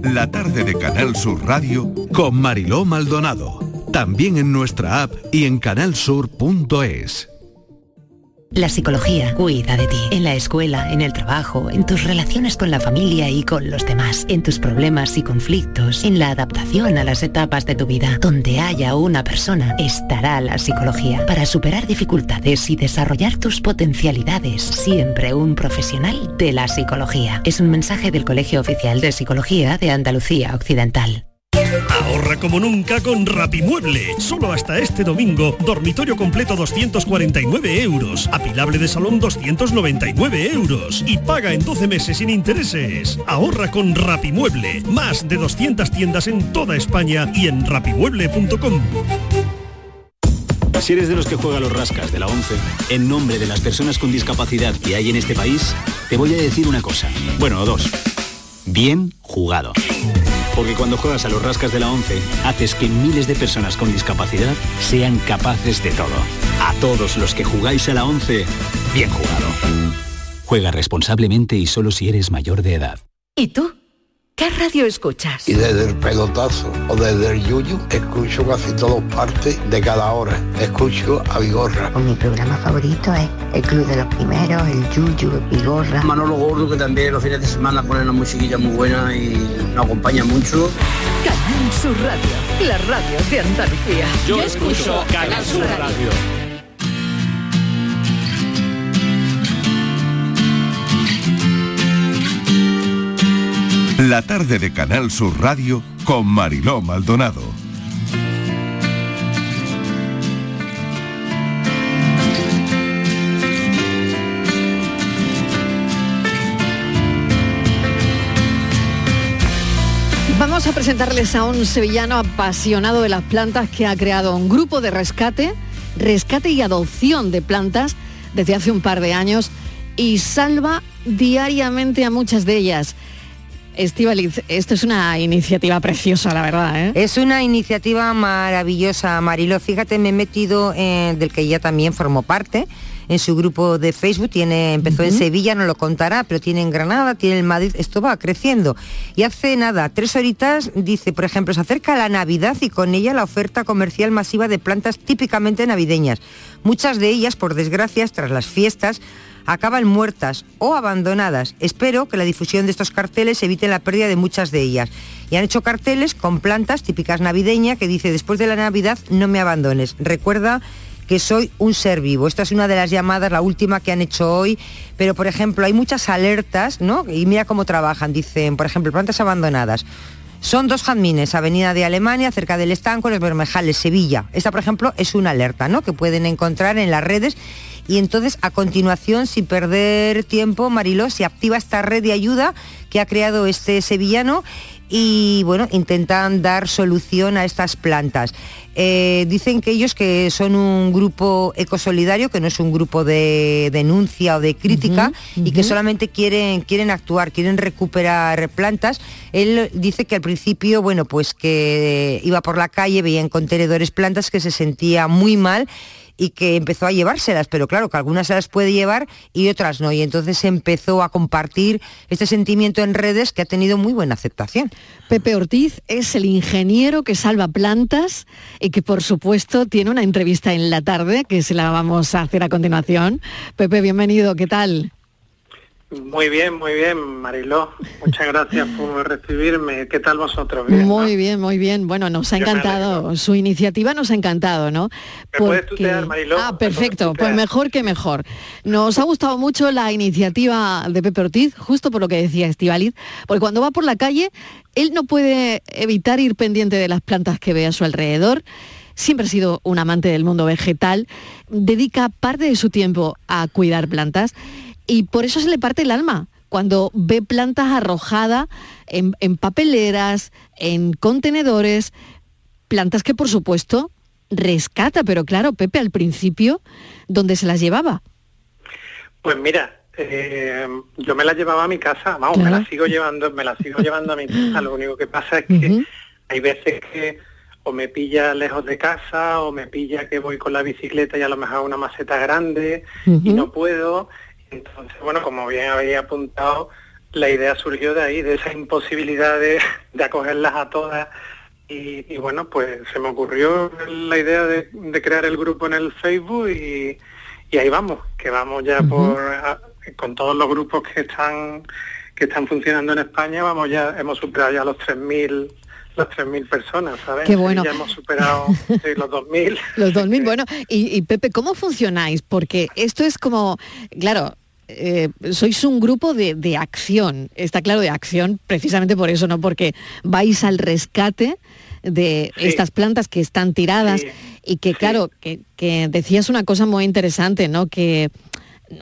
La tarde de Canal Sur Radio con Mariló Maldonado, también en nuestra app y en canal sur punto es. La psicología cuida de ti, en la escuela, en el trabajo, en tus relaciones con la familia y con los demás, en tus problemas y conflictos, en la adaptación a las etapas de tu vida. Donde haya una persona, estará la psicología, para superar dificultades y desarrollar tus potencialidades. Siempre un profesional de la psicología. Es un mensaje del Colegio Oficial de Psicología de Andalucía Occidental. Ahorra como nunca con Rapimueble. Solo hasta este domingo, dormitorio completo doscientos cuarenta y nueve euros, apilable de salón doscientos noventa y nueve euros y paga en doce meses sin intereses. Ahorra con Rapimueble. Más de doscientas tiendas en toda España y en rapimueble punto com. Si eres de los que juega los rascas de la ONCE, en nombre de las personas con discapacidad que hay en este país, te voy a decir una cosa. Bueno, dos. Bien jugado. Porque cuando juegas a los rascas de la ONCE, haces que miles de personas con discapacidad sean capaces de todo. A todos los que jugáis a la ONCE, bien jugado. Juega responsablemente y solo si eres mayor de edad. ¿Y tú? ¿Qué radio escuchas? Y desde el pelotazo o desde el yuyu, escucho casi todas partes de cada hora. Escucho a Vigorra. Mi programa favorito es El Club de los Primeros, el yuyu, Vigorra. Manolo Gordo, que también los fines de semana pone una musiquilla muy buena y nos acompaña mucho. Canal Sur Radio, la radio de Andalucía. Yo, Yo escucho, escucho Canal Sur Radio. radio. La tarde de Canal Sur Radio con Mariló Maldonado. Vamos a presentarles a un sevillano apasionado de las plantas que ha creado un grupo de rescate, rescate y adopción de plantas desde hace un par de años y salva diariamente a muchas de ellas. Estíbaliz, esto es una iniciativa preciosa, la verdad, ¿eh? Es una iniciativa maravillosa, Mariló. Fíjate, me he metido en, del que ella también formó parte, en su grupo de Facebook, tiene, empezó uh-huh. en Sevilla, no lo contará, pero tiene en Granada, tiene en Madrid, esto va creciendo. Y hace nada, tres horitas, dice, por ejemplo, se acerca la Navidad y con ella la oferta comercial masiva de plantas típicamente navideñas. Muchas de ellas, por desgracia, tras las fiestas, acaban muertas o abandonadas. Espero que la difusión de estos carteles evite la pérdida de muchas de ellas. Y han hecho carteles con plantas típicas navideñas que dice, después de la Navidad no me abandones. Recuerda que soy un ser vivo. Esta es una de las llamadas, la última que han hecho hoy, pero por ejemplo hay muchas alertas, ¿no? Y mira cómo trabajan, dicen, por ejemplo, plantas abandonadas. Son dos jazmines, Avenida de Alemania, cerca del Estanco, Los Bermejales, Sevilla. Esta, por ejemplo, es una alerta, ¿no?, que pueden encontrar en las redes. Y entonces, a continuación, sin perder tiempo, Mariló, se activa esta red de ayuda que ha creado este sevillano y, bueno, intentan dar solución a estas plantas. Eh, dicen que ellos que son un grupo ecosolidario, que no es un grupo de denuncia o de crítica, uh-huh, uh-huh. y que solamente quieren, quieren actuar, quieren recuperar plantas. Él dice que al principio, bueno, pues que iba por la calle, veía en contenedores plantas, que se sentía muy mal y que empezó a llevárselas, pero claro, que algunas se las puede llevar y otras no. Y entonces empezó a compartir este sentimiento en redes que ha tenido muy buena aceptación. Pepe Ortiz es el ingeniero que salva plantas y que, por supuesto, tiene una entrevista en la tarde, que se la vamos a hacer a continuación. Pepe, bienvenido, ¿qué tal? Muy bien, muy bien, Mariló. Muchas gracias por recibirme. ¿Qué tal vosotros? ¿Bien, muy no? bien, muy bien. Bueno, nos ha encantado. Su iniciativa nos ha encantado, ¿no? ¿Me Porque... puedes tutear, Mariló? Ah, perfecto. Pues mejor que mejor. Nos ha gustado mucho la iniciativa de Pepe Ortiz, justo por lo que decía Estíbaliz, porque cuando va por la calle, él no puede evitar ir pendiente de las plantas que ve a su alrededor. Siempre ha sido un amante del mundo vegetal. Dedica parte de su tiempo a cuidar plantas. Y por eso se le parte el alma cuando ve plantas arrojadas en, en papeleras, en contenedores, plantas que por supuesto rescata, pero claro, Pepe, al principio, ¿dónde se las llevaba? Pues mira, eh, yo me las llevaba a mi casa, vamos, claro. me las sigo llevando, me las sigo llevando a mi casa, lo único que pasa es que uh-huh. hay veces que o me pilla lejos de casa, o me pilla que voy con la bicicleta y a lo mejor una maceta grande uh-huh. y no puedo. Entonces, bueno, como bien había apuntado, la idea surgió de ahí, de esa imposibilidad de, de acogerlas a todas. Y, y bueno, pues se me ocurrió la idea de, de crear el grupo en el Facebook y, y ahí vamos, que vamos ya uh-huh. por a, con todos los grupos que están que están funcionando en España, vamos ya, hemos superado ya los tres mil las tres mil personas, ¿sabes? Qué bueno. Ya hemos superado sí, los dos mil. Los dos mil, bueno. Y, y Pepe, ¿cómo funcionáis? Porque esto es como, claro, eh, sois un grupo de, de acción, está claro, de acción, precisamente por eso, ¿no? Porque vais al rescate de sí. estas plantas que están tiradas sí. y que, claro, sí. que, que decías una cosa muy interesante, ¿no? Que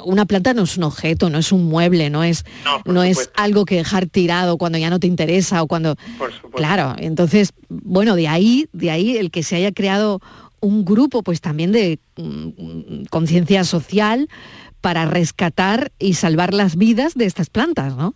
una planta no es un objeto, no es un mueble, no es no, no es algo que dejar tirado cuando ya no te interesa o cuando... Por supuesto. Claro, entonces, bueno, de ahí, de ahí el que se haya creado un grupo pues también de mm, conciencia social para rescatar y salvar las vidas de estas plantas, ¿no?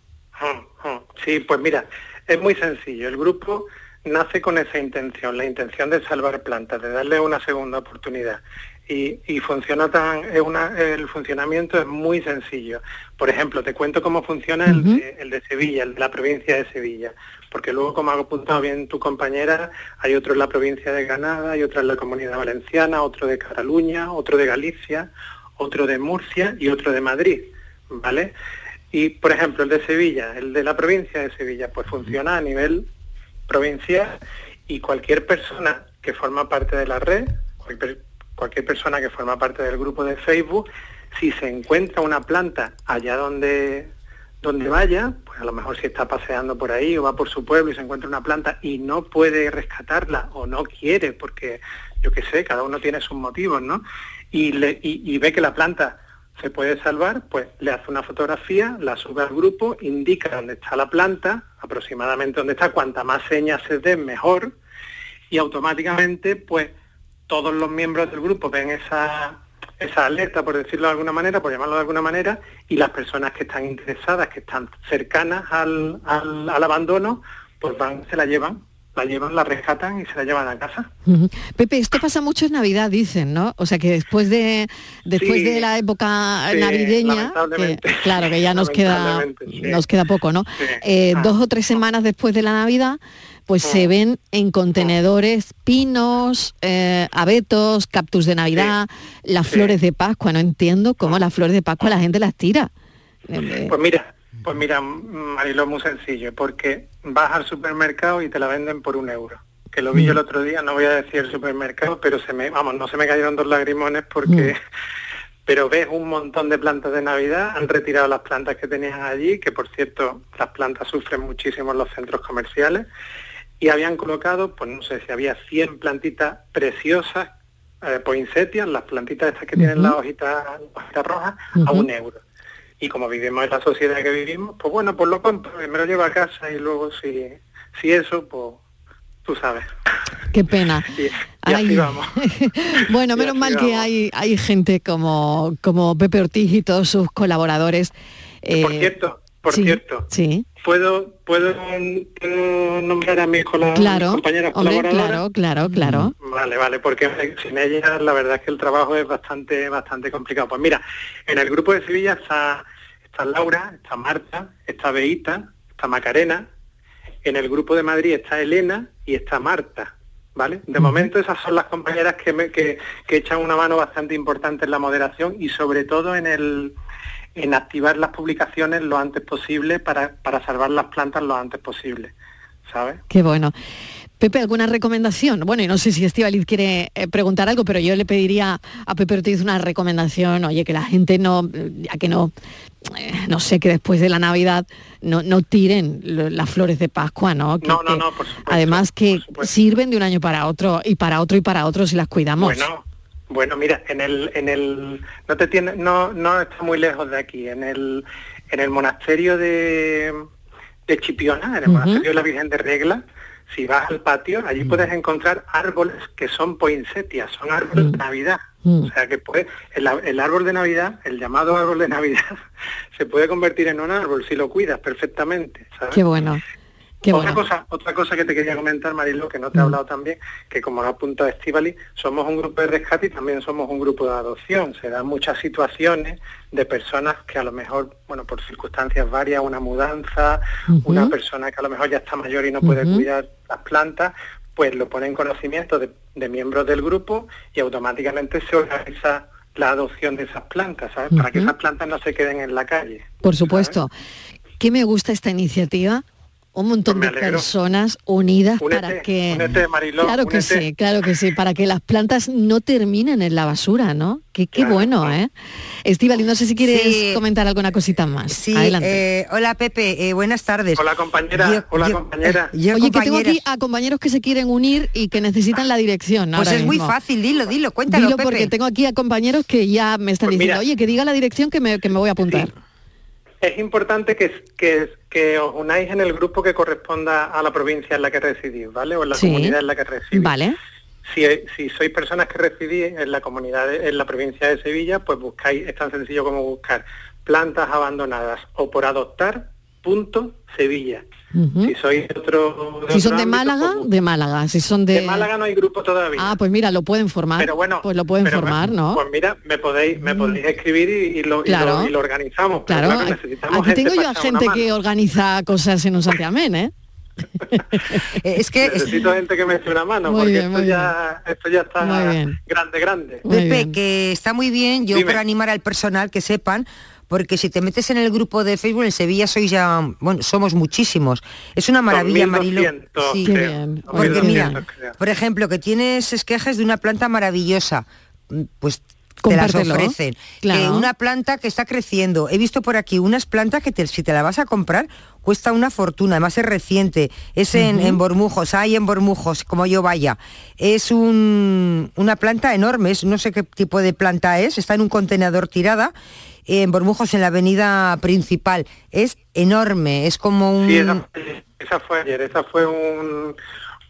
Sí, pues mira, es muy sencillo. El grupo nace con esa intención, la intención de salvar plantas, de darle una segunda oportunidad. Y, y funciona tan, es una, el funcionamiento es muy sencillo. Por ejemplo, te cuento cómo funciona el, uh-huh. de, el de Sevilla, el de la provincia de Sevilla, porque luego, como ha apuntado bien tu compañera, hay otro en la provincia de Granada, hay otro en la Comunidad Valenciana, otro de Cataluña, otro de Galicia, otro de Murcia y otro de Madrid, ¿vale? Y, por ejemplo, el de Sevilla, el de la provincia de Sevilla, pues funciona a nivel provincial y cualquier persona que forma parte de la red, cualquier Cualquier persona que forma parte del grupo de Facebook, si se encuentra una planta allá donde, donde vaya, pues a lo mejor si está paseando por ahí o va por su pueblo y se encuentra una planta y no puede rescatarla o no quiere, porque yo qué sé, cada uno tiene sus motivos, ¿no? Y, le, y, y ve que la planta se puede salvar, pues le hace una fotografía, la sube al grupo, indica dónde está la planta, aproximadamente dónde está, cuanta más señas se den, mejor, y automáticamente, pues, todos los miembros del grupo ven esa, esa alerta, por decirlo de alguna manera, por llamarlo de alguna manera, y las personas que están interesadas, que están cercanas al, al, al abandono, pues van, se la llevan. La llevan, la rescatan y se la llevan a casa. Pepe, esto pasa mucho en Navidad, dicen, ¿no? O sea, que después de después sí, de la época sí, navideña, eh, claro que ya nos queda sí. nos queda poco, ¿no? Sí. Eh, ah, dos o tres semanas después de la Navidad, pues ah, se ven en contenedores pinos, eh, abetos, cactus de Navidad, sí, las sí. flores de Pascua. No entiendo cómo las flores de Pascua la gente las tira. Eh, pues mira. Pues mira, Mariló, muy sencillo, porque vas al supermercado y te la venden por un euro. Que lo vi yo el otro día, no voy a decir el supermercado, pero se me, vamos, no se me cayeron dos lagrimones porque... Pero ves un montón de plantas de Navidad, han retirado las plantas que tenían allí, que por cierto, las plantas sufren muchísimo en los centros comerciales, y habían colocado, pues no sé si había cien plantitas preciosas, eh, poinsettias, las plantitas estas que tienen las hojitas, las hojitas rojas, a un euro. Y como vivimos en la sociedad que vivimos, pues bueno, pues lo compro, me lo llevo a casa y luego si, si eso, pues tú sabes. Qué pena. Y, y así vamos. Bueno, y menos mal vamos. Que hay hay gente como, como Pepe Ortiz y todos sus colaboradores. Eh, por cierto, por sí, cierto, sí. ¿puedo, puedo, puedo nombrar a mis, col- claro, mis compañeras hombre, colaboradoras? Claro, claro, claro. Vale, vale, porque sin ellas la verdad es que el trabajo es bastante bastante complicado. Pues mira, en el grupo de Sevilla está... Está Laura, está Marta, está Beita, está Macarena. En el grupo de Madrid está Elena y está Marta, ¿vale? De momento esas son las compañeras que, me, que, que echan una mano bastante importante en la moderación y sobre todo en el en activar las publicaciones lo antes posible para, para salvar las plantas lo antes posible, ¿sabes? Qué bueno. Pepe, ¿alguna recomendación? Bueno, y no sé si Estíbaliz quiere eh, preguntar algo, pero yo le pediría a Pepe Ortiz una recomendación, oye, que la gente no, ya que no, eh, no sé, que después de la Navidad no, no tiren lo, las flores de Pascua, ¿no? Que, no, no, que, no, por supuesto. Además que sirven de un año para otro, y para otro y para otro si las cuidamos. Bueno, bueno mira, en el, en el no te tiene, no, no está muy lejos de aquí, en el, en el monasterio de, de Chipiona, en el uh-huh. monasterio de la Virgen de Regla. Si vas al patio, allí puedes encontrar árboles que son poinsettias, son árboles de Navidad. O sea que puede, el, el árbol de Navidad, el llamado árbol de Navidad, se puede convertir en un árbol si lo cuidas perfectamente, ¿sabes? Qué bueno. Qué otra, bueno. cosa, otra cosa que te quería comentar, Mariló, que no te he hablado también, que como lo apunta Estíbaliz, somos un grupo de rescate y también somos un grupo de adopción. Se dan muchas situaciones de personas que a lo mejor, bueno, por circunstancias varias, una mudanza, uh-huh. una persona que a lo mejor ya está mayor y no puede uh-huh. cuidar las plantas, pues lo pone en conocimiento de, de miembros del grupo y automáticamente se organiza la adopción de esas plantas, ¿sabes? Uh-huh. Para que esas plantas no se queden en la calle. Por supuesto. ¿Sabes? ¿Qué me gusta esta iniciativa? Un montón pues de personas unidas únete, para que... Únete, Mariló, claro únete. que sí, claro que sí, para que las plantas no terminen en la basura, ¿no? Qué, qué claro, bueno, sí. ¿eh? Estíbaliz, no sé si quieres sí. comentar alguna cosita más. Sí, adelante. Eh, hola, Pepe, eh, buenas tardes. Hola, compañera. Yo, hola, yo, compañera. Yo, Oye, que tengo aquí a compañeros que se quieren unir y que necesitan la dirección. Pues ahora es mismo. Muy fácil, dilo, dilo, cuéntalo, dilo, Pepe. Porque tengo aquí a compañeros que ya me están pues diciendo, mira, oye, que diga la dirección que me, que me voy a apuntar. Sí. Es importante que, que, que os unáis en el grupo que corresponda a la provincia en la que residís, ¿vale? O en la sí. comunidad en la que residís. Vale. Si, si sois personas que residís en la comunidad, de, en la provincia de Sevilla, pues buscáis, es tan sencillo como buscar plantas abandonadas o por adoptar, punto, Sevilla. Uh-huh. Si sois otro... Si son de Málaga, de Málaga. Si son de... de Málaga no hay grupo todavía. Ah, pues mira, lo pueden formar. Pero bueno, pues lo pueden formar, me, ¿no? Pues mira, me podéis, me podéis escribir y, y, lo, claro. y, lo, y lo organizamos. Claro, claro que necesitamos aquí gente, tengo yo a gente que organiza cosas en un santiamén, ¿eh? Es que necesito gente que me eche una mano muy porque bien, esto, ya, esto ya está grande, grande. Pepe, que está muy bien, yo Dime. Por animar al personal que sepan. Porque si te metes en el grupo de Facebook, en Sevilla sois ya, bueno, somos muchísimos. Es una maravilla, Mariló. Sí, bien. Porque mira, por ejemplo, que tienes esquejes de una planta maravillosa, pues te las ofrecen. Claro. Eh, una planta que está creciendo. He visto por aquí unas plantas que te, si te la vas a comprar, cuesta una fortuna, además es reciente. Es en, uh-huh. en Bormujos, hay en Bormujos, como yo vaya. Es un, una planta enorme, es, no sé qué tipo de planta es, está en un contenedor tirada. en Bormujos, en la avenida principal. Es enorme, es como un... Sí, esa, esa fue ayer, esa fue un...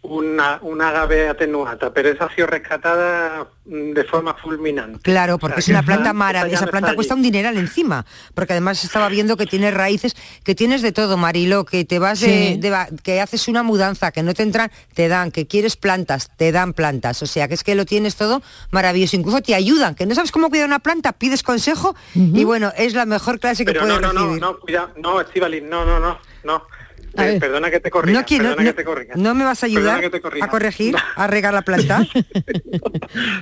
Una, una agave atenuata, pero esa ha sido rescatada de forma fulminante. Claro, porque o sea, es una planta maravillosa, esa planta cuesta un dineral encima, porque además estaba viendo que tienes raíces, que tienes de todo, Mariló, que te vas sí. de, de, que haces una mudanza, que no te entran, te dan, que quieres plantas, te dan plantas, o sea, que es que lo tienes todo maravilloso, incluso te ayudan, que no sabes cómo cuidar una planta, pides consejo, uh-huh. y bueno, es la mejor clase pero que puedes no, no, recibir. No, no, cuida, no, Estíbaliz, no, no, no, no. Eh, perdona que te corrija, no, perdona no, que te corrija. ¿No me vas a ayudar a corregir, a regar la planta?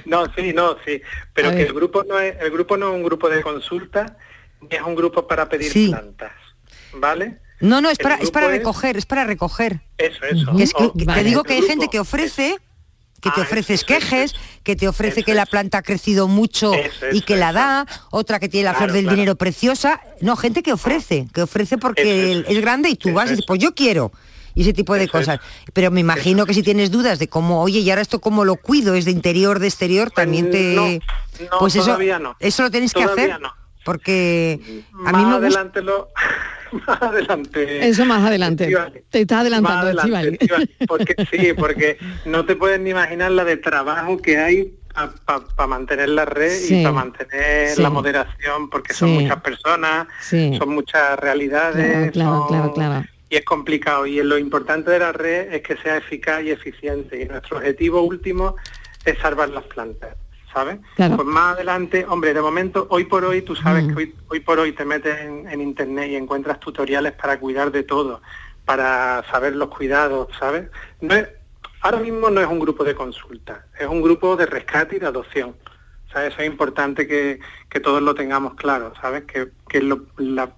no, sí, no, sí. Pero a que ver. el grupo no es el grupo no es un grupo de consulta, es un grupo para pedir sí. plantas, ¿vale? No, no, es el para es para es... recoger, es para recoger. Eso, eso. Que es, que, oh, que, vale. Te digo que hay gente que ofrece... Es... que te ah, ofrece esquejes, que te ofrece eso, que la planta ha crecido mucho eso, eso, y que la da, eso. Otra que tiene la claro, flor del claro. dinero preciosa, no, gente que ofrece, que ofrece porque eso, eso. Es grande y tú eso, vas y dices, pues yo quiero, y ese tipo de eso, cosas. Eso. Pero me imagino eso. Que si tienes dudas de cómo, oye, y ahora esto cómo lo cuido, es de interior, de exterior, también te... No, no, pues eso, no. eso lo tienes todavía que hacer, no. porque a más mí me adelante gusta... Lo... Más adelante. Eso más adelante. Estivali. Te estás adelantando, adelante, Estivali. Porque sí, porque no te puedes ni imaginar la de trabajo que hay para pa, pa mantener la red sí. y para mantener sí. la moderación, porque sí. son muchas personas, sí. son muchas realidades. Claro, claro, son... claro, claro. Y es complicado. Y lo importante de la red es que sea eficaz y eficiente. Y nuestro objetivo último es salvar las plantas. ¿Sabes? Claro. Pues más adelante, hombre, de momento, hoy por hoy, tú sabes uh-huh. que hoy, hoy por hoy te metes en, en internet y encuentras tutoriales para cuidar de todo, para saber los cuidados, ¿sabes? No es, ahora mismo no es un grupo de consulta, es un grupo de rescate y de adopción. O sea, eso es importante que, que todos lo tengamos claro, ¿sabes? Que, que lo, la,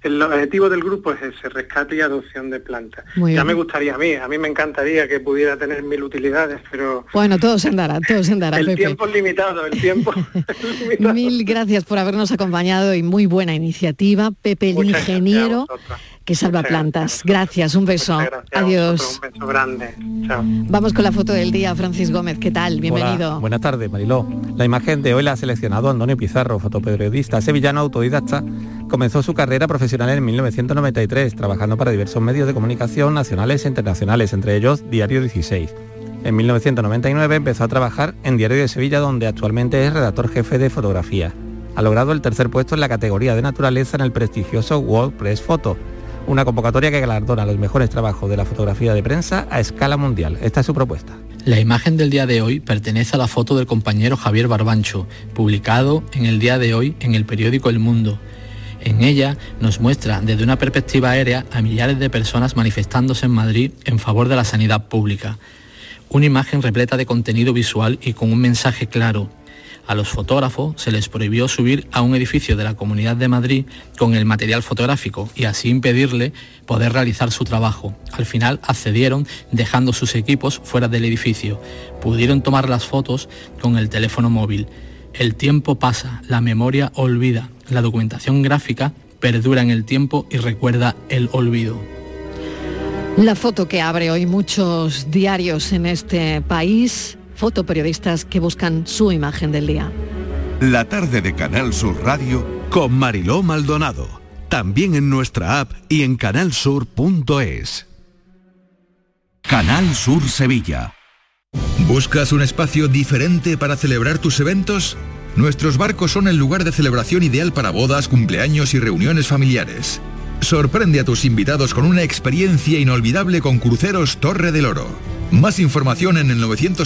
el objetivo del grupo es ese, rescate y adopción de plantas. Muy ya bien. Me gustaría a mí, a mí me encantaría que pudiera tener mil utilidades, pero... Bueno, todo se andará, todo se andará, el Pepe. Tiempo es limitado, el tiempo es limitado. Mil gracias por habernos acompañado y muy buena iniciativa, Pepe el Muchas ingeniero que salva Muchas plantas. Gracias, un beso. Gracias, adiós. Un beso grande. Chao. Vamos con la foto del día, Francis Gómez, ¿qué tal? Bienvenido. Hola. Buenas tardes, Mariló. La imagen de hoy la ha seleccionado Antonio Pizarro, fotoperiodista sevillano autodidacta. Comenzó su carrera profesional en mil novecientos noventa y tres, trabajando para diversos medios de comunicación nacionales e internacionales, entre ellos Diario dieciséis. En mil novecientos noventa y nueve empezó a trabajar en Diario de Sevilla, donde actualmente es redactor jefe de fotografía. Ha logrado el tercer puesto en la categoría de naturaleza en el prestigioso World Press Photo, una convocatoria que galardona los mejores trabajos de la fotografía de prensa a escala mundial. Esta es su propuesta. La imagen del día de hoy pertenece a la foto del compañero Javier Barbancho, publicado en el día de hoy en el periódico El Mundo. En ella nos muestra desde una perspectiva aérea a millares de personas manifestándose en Madrid en favor de la sanidad pública. Una imagen repleta de contenido visual y con un mensaje claro. A los fotógrafos se les prohibió subir a un edificio de la Comunidad de Madrid con el material fotográfico y así impedirle poder realizar su trabajo. Al final accedieron dejando sus equipos fuera del edificio. Pudieron tomar las fotos con el teléfono móvil. El tiempo pasa, la memoria olvida, la documentación gráfica perdura en el tiempo y recuerda el olvido. La foto que abre hoy muchos diarios en este país, fotoperiodistas que buscan su imagen del día. La tarde de Canal Sur Radio con Mariló Maldonado, también en nuestra app y en canal sur punto es. Canal Sur Sevilla. ¿Buscas un espacio diferente para celebrar tus eventos? Nuestros barcos son el lugar de celebración ideal para bodas, cumpleaños y reuniones familiares. Sorprende a tus invitados con una experiencia inolvidable con Cruceros Torre del Oro. Más información en el nueve cinco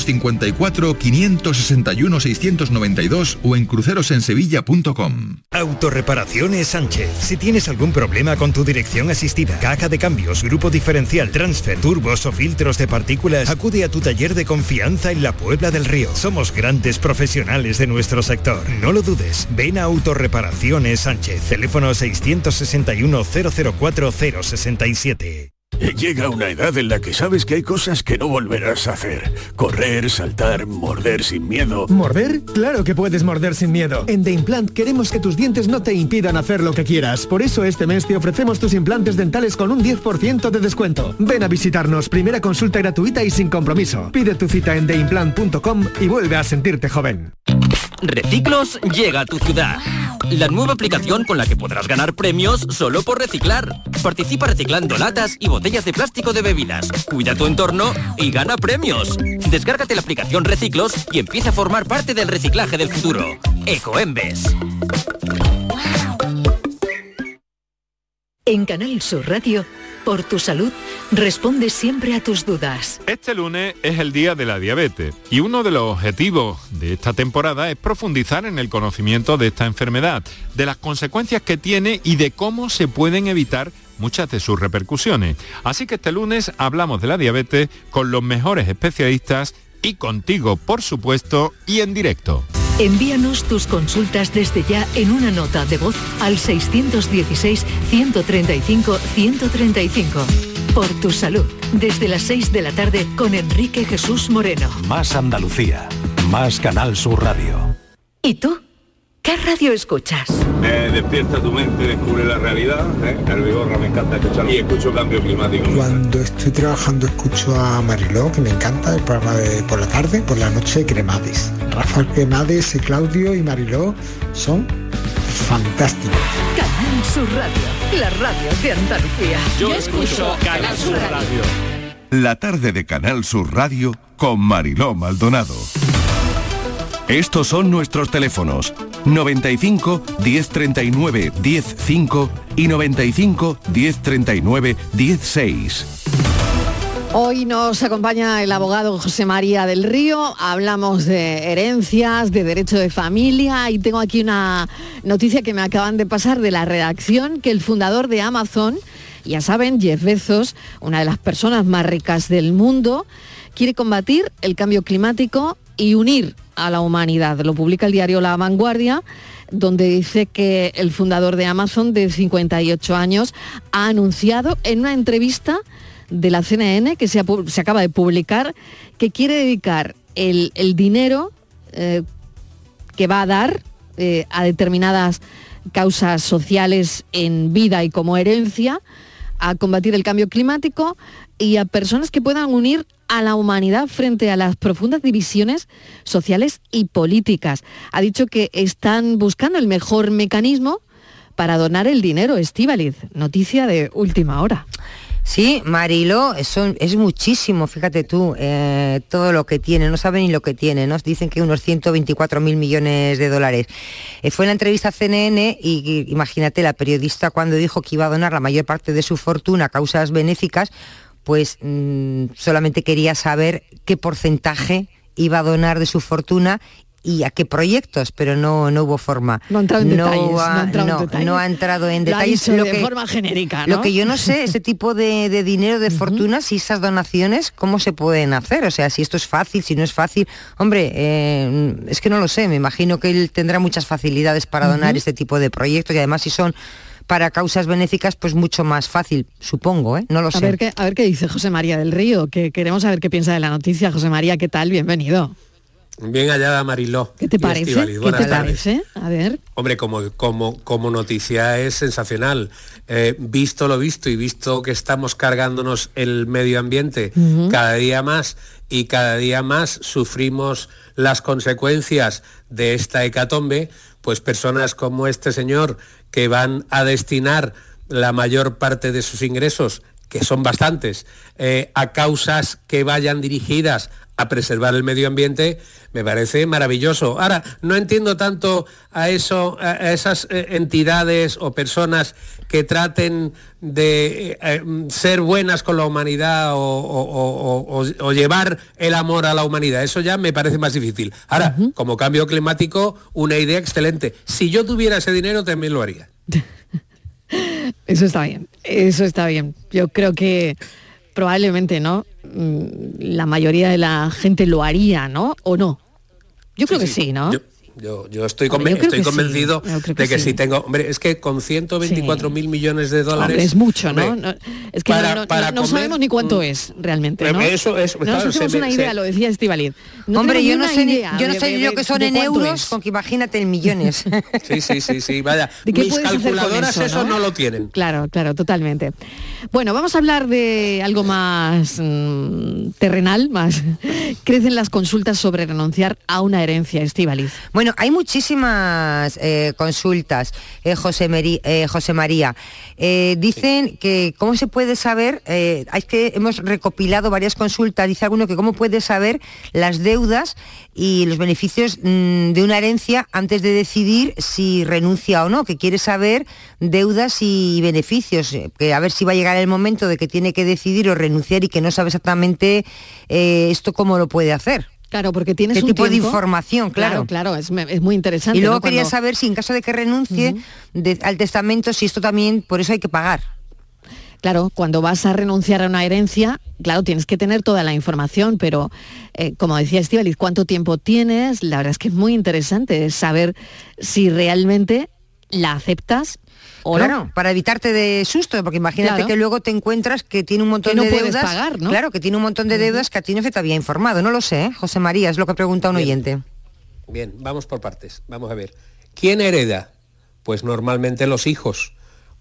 cuatro, cinco seis uno, seis nueve dos o en crucerosensevilla punto com. Autorreparaciones Sánchez. Si tienes algún problema con tu dirección asistida, caja de cambios, grupo diferencial, transfer, turbos o filtros de partículas, acude a tu taller de confianza en la Puebla del Río. Somos grandes profesionales de nuestro sector. No lo dudes. Ven a Autorreparaciones Sánchez. Teléfono seis seis uno, cero cero cuatro, cero seis siete. Llega una edad en la que sabes que hay cosas que no volverás a hacer. Correr, saltar, morder sin miedo. ¿Morder? Claro que puedes morder sin miedo. En The Implant queremos que tus dientes no te impidan hacer lo que quieras. Por eso este mes te ofrecemos tus implantes dentales con un diez por ciento de descuento. Ven a visitarnos, primera consulta gratuita y sin compromiso. Pide tu cita en the implant punto com y vuelve a sentirte joven. Reciclos llega a tu ciudad. La nueva aplicación con la que podrás ganar premios solo por reciclar. Participa reciclando latas y botellas de plástico de bebidas. Cuida tu entorno y gana premios. Descárgate la aplicación Reciclos y empieza a formar parte del reciclaje del futuro. Ecoembes. En Canal Sur Radio, por tu salud, responde siempre a tus dudas. Este lunes es el día de la diabetes y uno de los objetivos de esta temporada es profundizar en el conocimiento de esta enfermedad, de las consecuencias que tiene y de cómo se pueden evitar muchas de sus repercusiones. Así que este lunes hablamos de la diabetes con los mejores especialistas y contigo, por supuesto, y en directo. Envíanos tus consultas desde ya en una nota de voz al seis uno seis, uno tres cinco, uno tres cinco. Por tu salud, desde las seis de la tarde con Enrique Jesús Moreno. Más Andalucía, más Canal Sur Radio. ¿Y tú? ¿Qué radio escuchas? Eh, despierta tu mente, descubre la realidad. ¿eh? El Vigorra me encanta escucharlo. Y escucho Cambio Climático. Cuando estoy trabajando escucho a Mariló, que me encanta, el programa de por la tarde, por la noche Cremades. Rafael Cremades, Claudio y Mariló son fantásticos. Canal Sur Radio, la radio de Andalucía. Yo, Yo escucho Canal Sur Radio. La tarde de Canal Sur Radio con Mariló Maldonado. Estos son nuestros teléfonos. noventa y cinco, diez treinta y nueve, diez cinco y noventa y cinco, diez treinta y nueve, diez seis. Hoy nos acompaña el abogado José María del Río. Hablamos de herencias, de derecho de familia y tengo aquí una noticia que me acaban de pasar de la redacción, que el fundador de Amazon, ya saben, Jeff Bezos, una de las personas más ricas del mundo, quiere combatir el cambio climático y unir a la humanidad. Lo publica el diario La Vanguardia, donde dice que el fundador de Amazon, de cincuenta y ocho años, ha anunciado en una entrevista de la C N N, que se, ha, se acaba de publicar, que quiere dedicar el, el dinero eh, que va a dar eh, a determinadas causas sociales en vida y como herencia, a combatir el cambio climático y a personas que puedan unir a la humanidad frente a las profundas divisiones sociales y políticas. Ha dicho que están buscando el mejor mecanismo para donar el dinero. Estíbaliz, noticia de última hora. Sí, Mariló, eso es muchísimo, fíjate tú, eh, todo lo que tiene, no saben ni lo que tiene, nos dicen que unos ciento veinticuatro mil millones de dólares. Eh, fue en la entrevista a C N N y, y imagínate, la periodista cuando dijo que iba a donar la mayor parte de su fortuna a causas benéficas, pues mmm, solamente quería saber qué porcentaje iba a donar de su fortuna y a qué proyectos, pero no, no hubo forma. No ha entrado en no detalles. Ha, no, ha entrado no, en detalles. no ha entrado en detalles. Lo ha dicho lo de que, forma genérica, ¿no? Lo que yo no sé, ese tipo de, de dinero, de fortunas, uh-huh. y esas donaciones, ¿cómo se pueden hacer? O sea, si esto es fácil, si no es fácil. Hombre, eh, es que no lo sé. Me imagino que él tendrá muchas facilidades para donar uh-huh. este tipo de proyectos y además si son para causas benéficas, pues mucho más fácil, supongo, ¿eh? No lo sé. A ver qué, a ver qué dice José María del Río, que queremos saber qué piensa de la noticia. José María, ¿qué tal? Bienvenido. Bien hallada, Mariló. ¿Qué te parece? ¿Qué te parece? A ver. Hombre, como, como, como noticia es sensacional. Eh, visto lo visto y visto que estamos cargándonos el medio ambiente uh-huh. cada día más y cada día más sufrimos las consecuencias de esta hecatombe, pues personas como este señor que van a destinar la mayor parte de sus ingresos, que son bastantes, eh, a causas que vayan dirigidas a preservar el medio ambiente, me parece maravilloso. Ahora, no entiendo tanto a eso, a esas entidades o personas que traten de eh, ser buenas con la humanidad o, o, o, o, o llevar el amor a la humanidad. Eso ya me parece más difícil. Ahora, uh-huh. como cambio climático, una idea excelente. Si yo tuviera ese dinero, también lo haría. Eso está bien, eso está bien. Yo creo que probablemente, ¿no?, la mayoría de la gente lo haría, ¿no? ¿O no? Yo creo sí, que sí, sí ¿no? Yo, yo, yo estoy, hombre, conven- yo estoy convencido sí. yo que de que sí. si tengo... Hombre, es que con ciento veinticuatro sí. mil millones de dólares... Hombre, es mucho, hombre, ¿no? ¿no? Es que para, no, no, para no, no comer, sabemos ni cuánto es realmente, ¿no? Eso es... No claro, nos hacemos una idea, se... lo decía Estíbaliz. No hombre, yo no sé idea, yo no sé yo que son en euros, es. Con que imagínate en millones. Sí, sí, sí, sí, vaya. Mis calculadoras eso, eso ¿no? no lo tienen. Claro, claro, totalmente. Bueno, vamos a hablar de algo más mmm, terrenal, más... Crecen las consultas sobre renunciar a una herencia, Estíbaliz. Bueno, Bueno, hay muchísimas eh, consultas, eh, José, Meri, eh, José María. Eh, dicen sí. que, ¿cómo se puede saber? Eh, es que hemos recopilado varias consultas. Dice alguno que cómo puede saber las deudas y los beneficios mmm, de una herencia antes de decidir si renuncia o no, que quiere saber deudas y beneficios, que a ver si va a llegar el momento de que tiene que decidir o renunciar y que no sabe exactamente eh, esto cómo lo puede hacer. Claro, porque tienes un tipo de información, claro. Claro, claro, es, es muy interesante. Y luego, ¿no?, quería Cuando... saber si en caso de que renuncie uh-huh. de, al testamento, si esto también, por eso hay que pagar. Claro, cuando vas a renunciar a una herencia, claro, tienes que tener toda la información, pero eh, como decía Estíbaliz, ¿cuánto tiempo tienes? La verdad es que es muy interesante saber si realmente la aceptas. Claro, para evitarte de susto, porque imagínate claro. que luego te encuentras que tiene un montón no de deudas pagar, ¿no? Claro, que tiene un montón de deudas que a ti no se te había informado, no lo sé, ¿eh? José María, es lo que pregunta un bien. oyente. Bien, vamos por partes, vamos a ver. ¿Quién hereda? Pues normalmente los hijos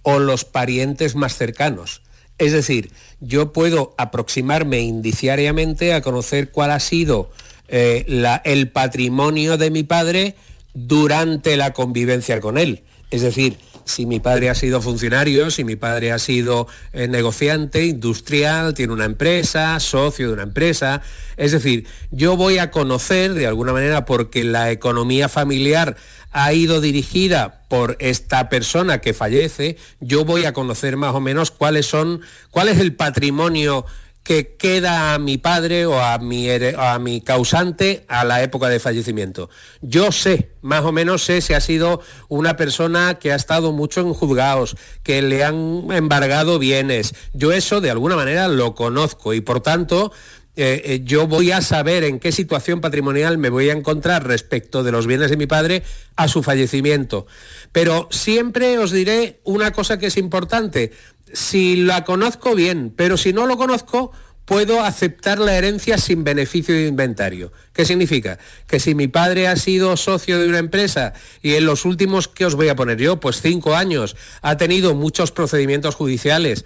o los parientes más cercanos. Es decir, yo puedo aproximarme indiciariamente a conocer cuál ha sido eh, la, el patrimonio de mi padre durante la convivencia con él. Es decir, si mi padre ha sido funcionario, si mi padre ha sido eh, negociante, industrial, tiene una empresa, socio de una empresa. Es decir, yo voy a conocer, de alguna manera, porque la economía familiar ha ido dirigida por esta persona que fallece, yo voy a conocer más o menos cuáles son, cuál es el patrimonio que queda a mi padre o a mi, a mi causante a la época de fallecimiento. Yo sé, más o menos sé si ha sido una persona que ha estado mucho en juzgados, que le han embargado bienes. Yo eso de alguna manera lo conozco y por tanto eh, eh, yo voy a saber en qué situación patrimonial me voy a encontrar respecto de los bienes de mi padre a su fallecimiento. Pero siempre os diré una cosa que es importante. Si la conozco bien, pero si no lo conozco, puedo aceptar la herencia sin beneficio de inventario. ¿Qué significa? Que si mi padre ha sido socio de una empresa y en los últimos, ¿qué os voy a poner yo? Pues cinco años, ha tenido muchos procedimientos judiciales,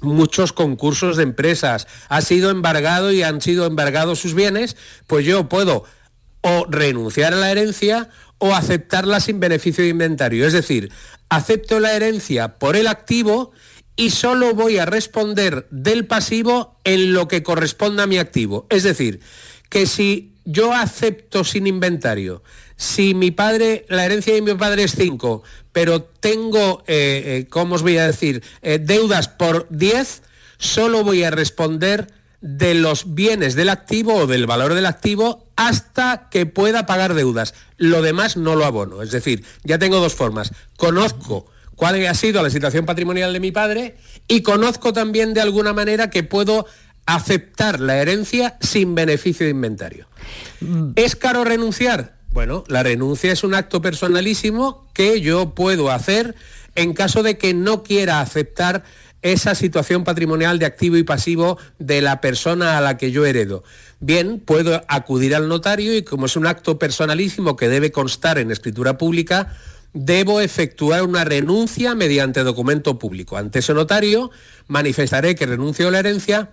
muchos concursos de empresas, ha sido embargado y han sido embargados sus bienes, pues yo puedo o renunciar a la herencia o aceptarla sin beneficio de inventario. Es decir, acepto la herencia por el activo y solo voy a responder del pasivo en lo que corresponda a mi activo. Es decir, que si yo acepto sin inventario, si mi padre, la herencia de mi padre es cinco, pero tengo, eh, eh, ¿cómo os voy a decir?, eh, deudas por diez, solo voy a responder de los bienes del activo o del valor del activo hasta que pueda pagar deudas. Lo demás no lo abono. Es decir, ya tengo dos formas. Conozco cuál ha sido la situación patrimonial de mi padre y conozco también de alguna manera que puedo aceptar la herencia sin beneficio de inventario. ¿Es caro renunciar? Bueno, la renuncia es un acto personalísimo que yo puedo hacer en caso de que no quiera aceptar esa situación patrimonial de activo y pasivo de la persona a la que yo heredo. Bien, puedo acudir al notario y como es un acto personalísimo que debe constar en escritura pública, debo efectuar una renuncia mediante documento público. Ante ese notario manifestaré que renuncio a la herencia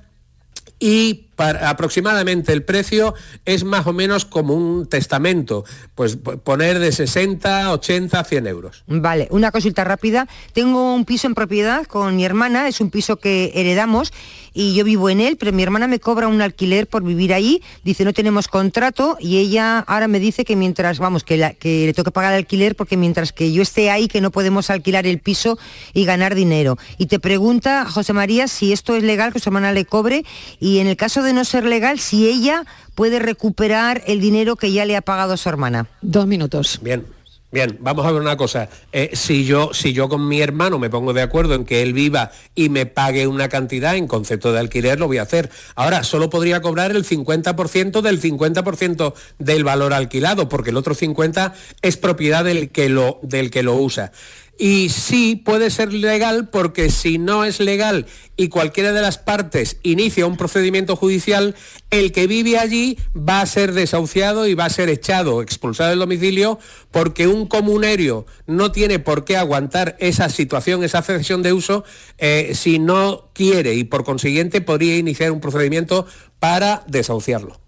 y para aproximadamente el precio es más o menos como un testamento, pues poner de sesenta, ochenta, cien euros. Vale, una consulta rápida. Tengo un piso en propiedad con mi hermana, es un piso que heredamos y yo vivo en él, pero mi hermana me cobra un alquiler por vivir ahí, dice no tenemos contrato y ella ahora me dice que mientras, vamos, que, la, que le toca pagar el alquiler porque mientras que yo esté ahí que no podemos alquilar el piso y ganar dinero. Y te pregunta, José María, si esto es legal, que su hermana le cobre y en el caso de de no ser legal, si ella puede recuperar el dinero que ya le ha pagado a su hermana. Dos minutos. Bien, bien, vamos a ver una cosa. Eh, si yo, si yo con mi hermano me pongo de acuerdo en que él viva y me pague una cantidad en concepto de alquiler, lo voy a hacer. Ahora, solo podría cobrar el cincuenta por ciento del cincuenta por ciento del valor alquilado, porque el otro cincuenta por ciento es propiedad del que lo, del que lo usa. Y sí puede ser legal porque si no es legal y cualquiera de las partes inicia un procedimiento judicial, el que vive allí va a ser desahuciado y va a ser echado, expulsado del domicilio, porque un comunerio no tiene por qué aguantar esa situación, esa cesión de uso, eh, si no quiere y por consiguiente podría iniciar un procedimiento para desahuciarlo.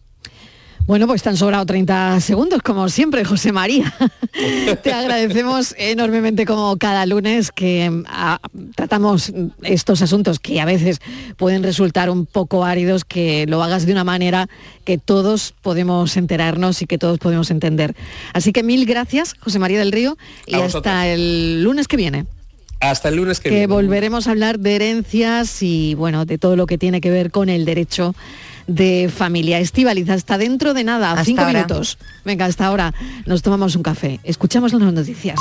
Bueno, pues te han sobrado treinta segundos, como siempre, José María. Te agradecemos enormemente, como cada lunes, que a, tratamos estos asuntos que a veces pueden resultar un poco áridos, que lo hagas de una manera que todos podemos enterarnos y que todos podemos entender. Así que mil gracias, José María del Río, y hasta el lunes que viene. Hasta el lunes que, que viene. Que volveremos a hablar de herencias y, bueno, de todo lo que tiene que ver con el derecho de familia. Estíbaliz, hasta dentro de nada, hasta cinco ahora. Minutos. Venga, hasta ahora nos tomamos un café. Escuchamos las noticias.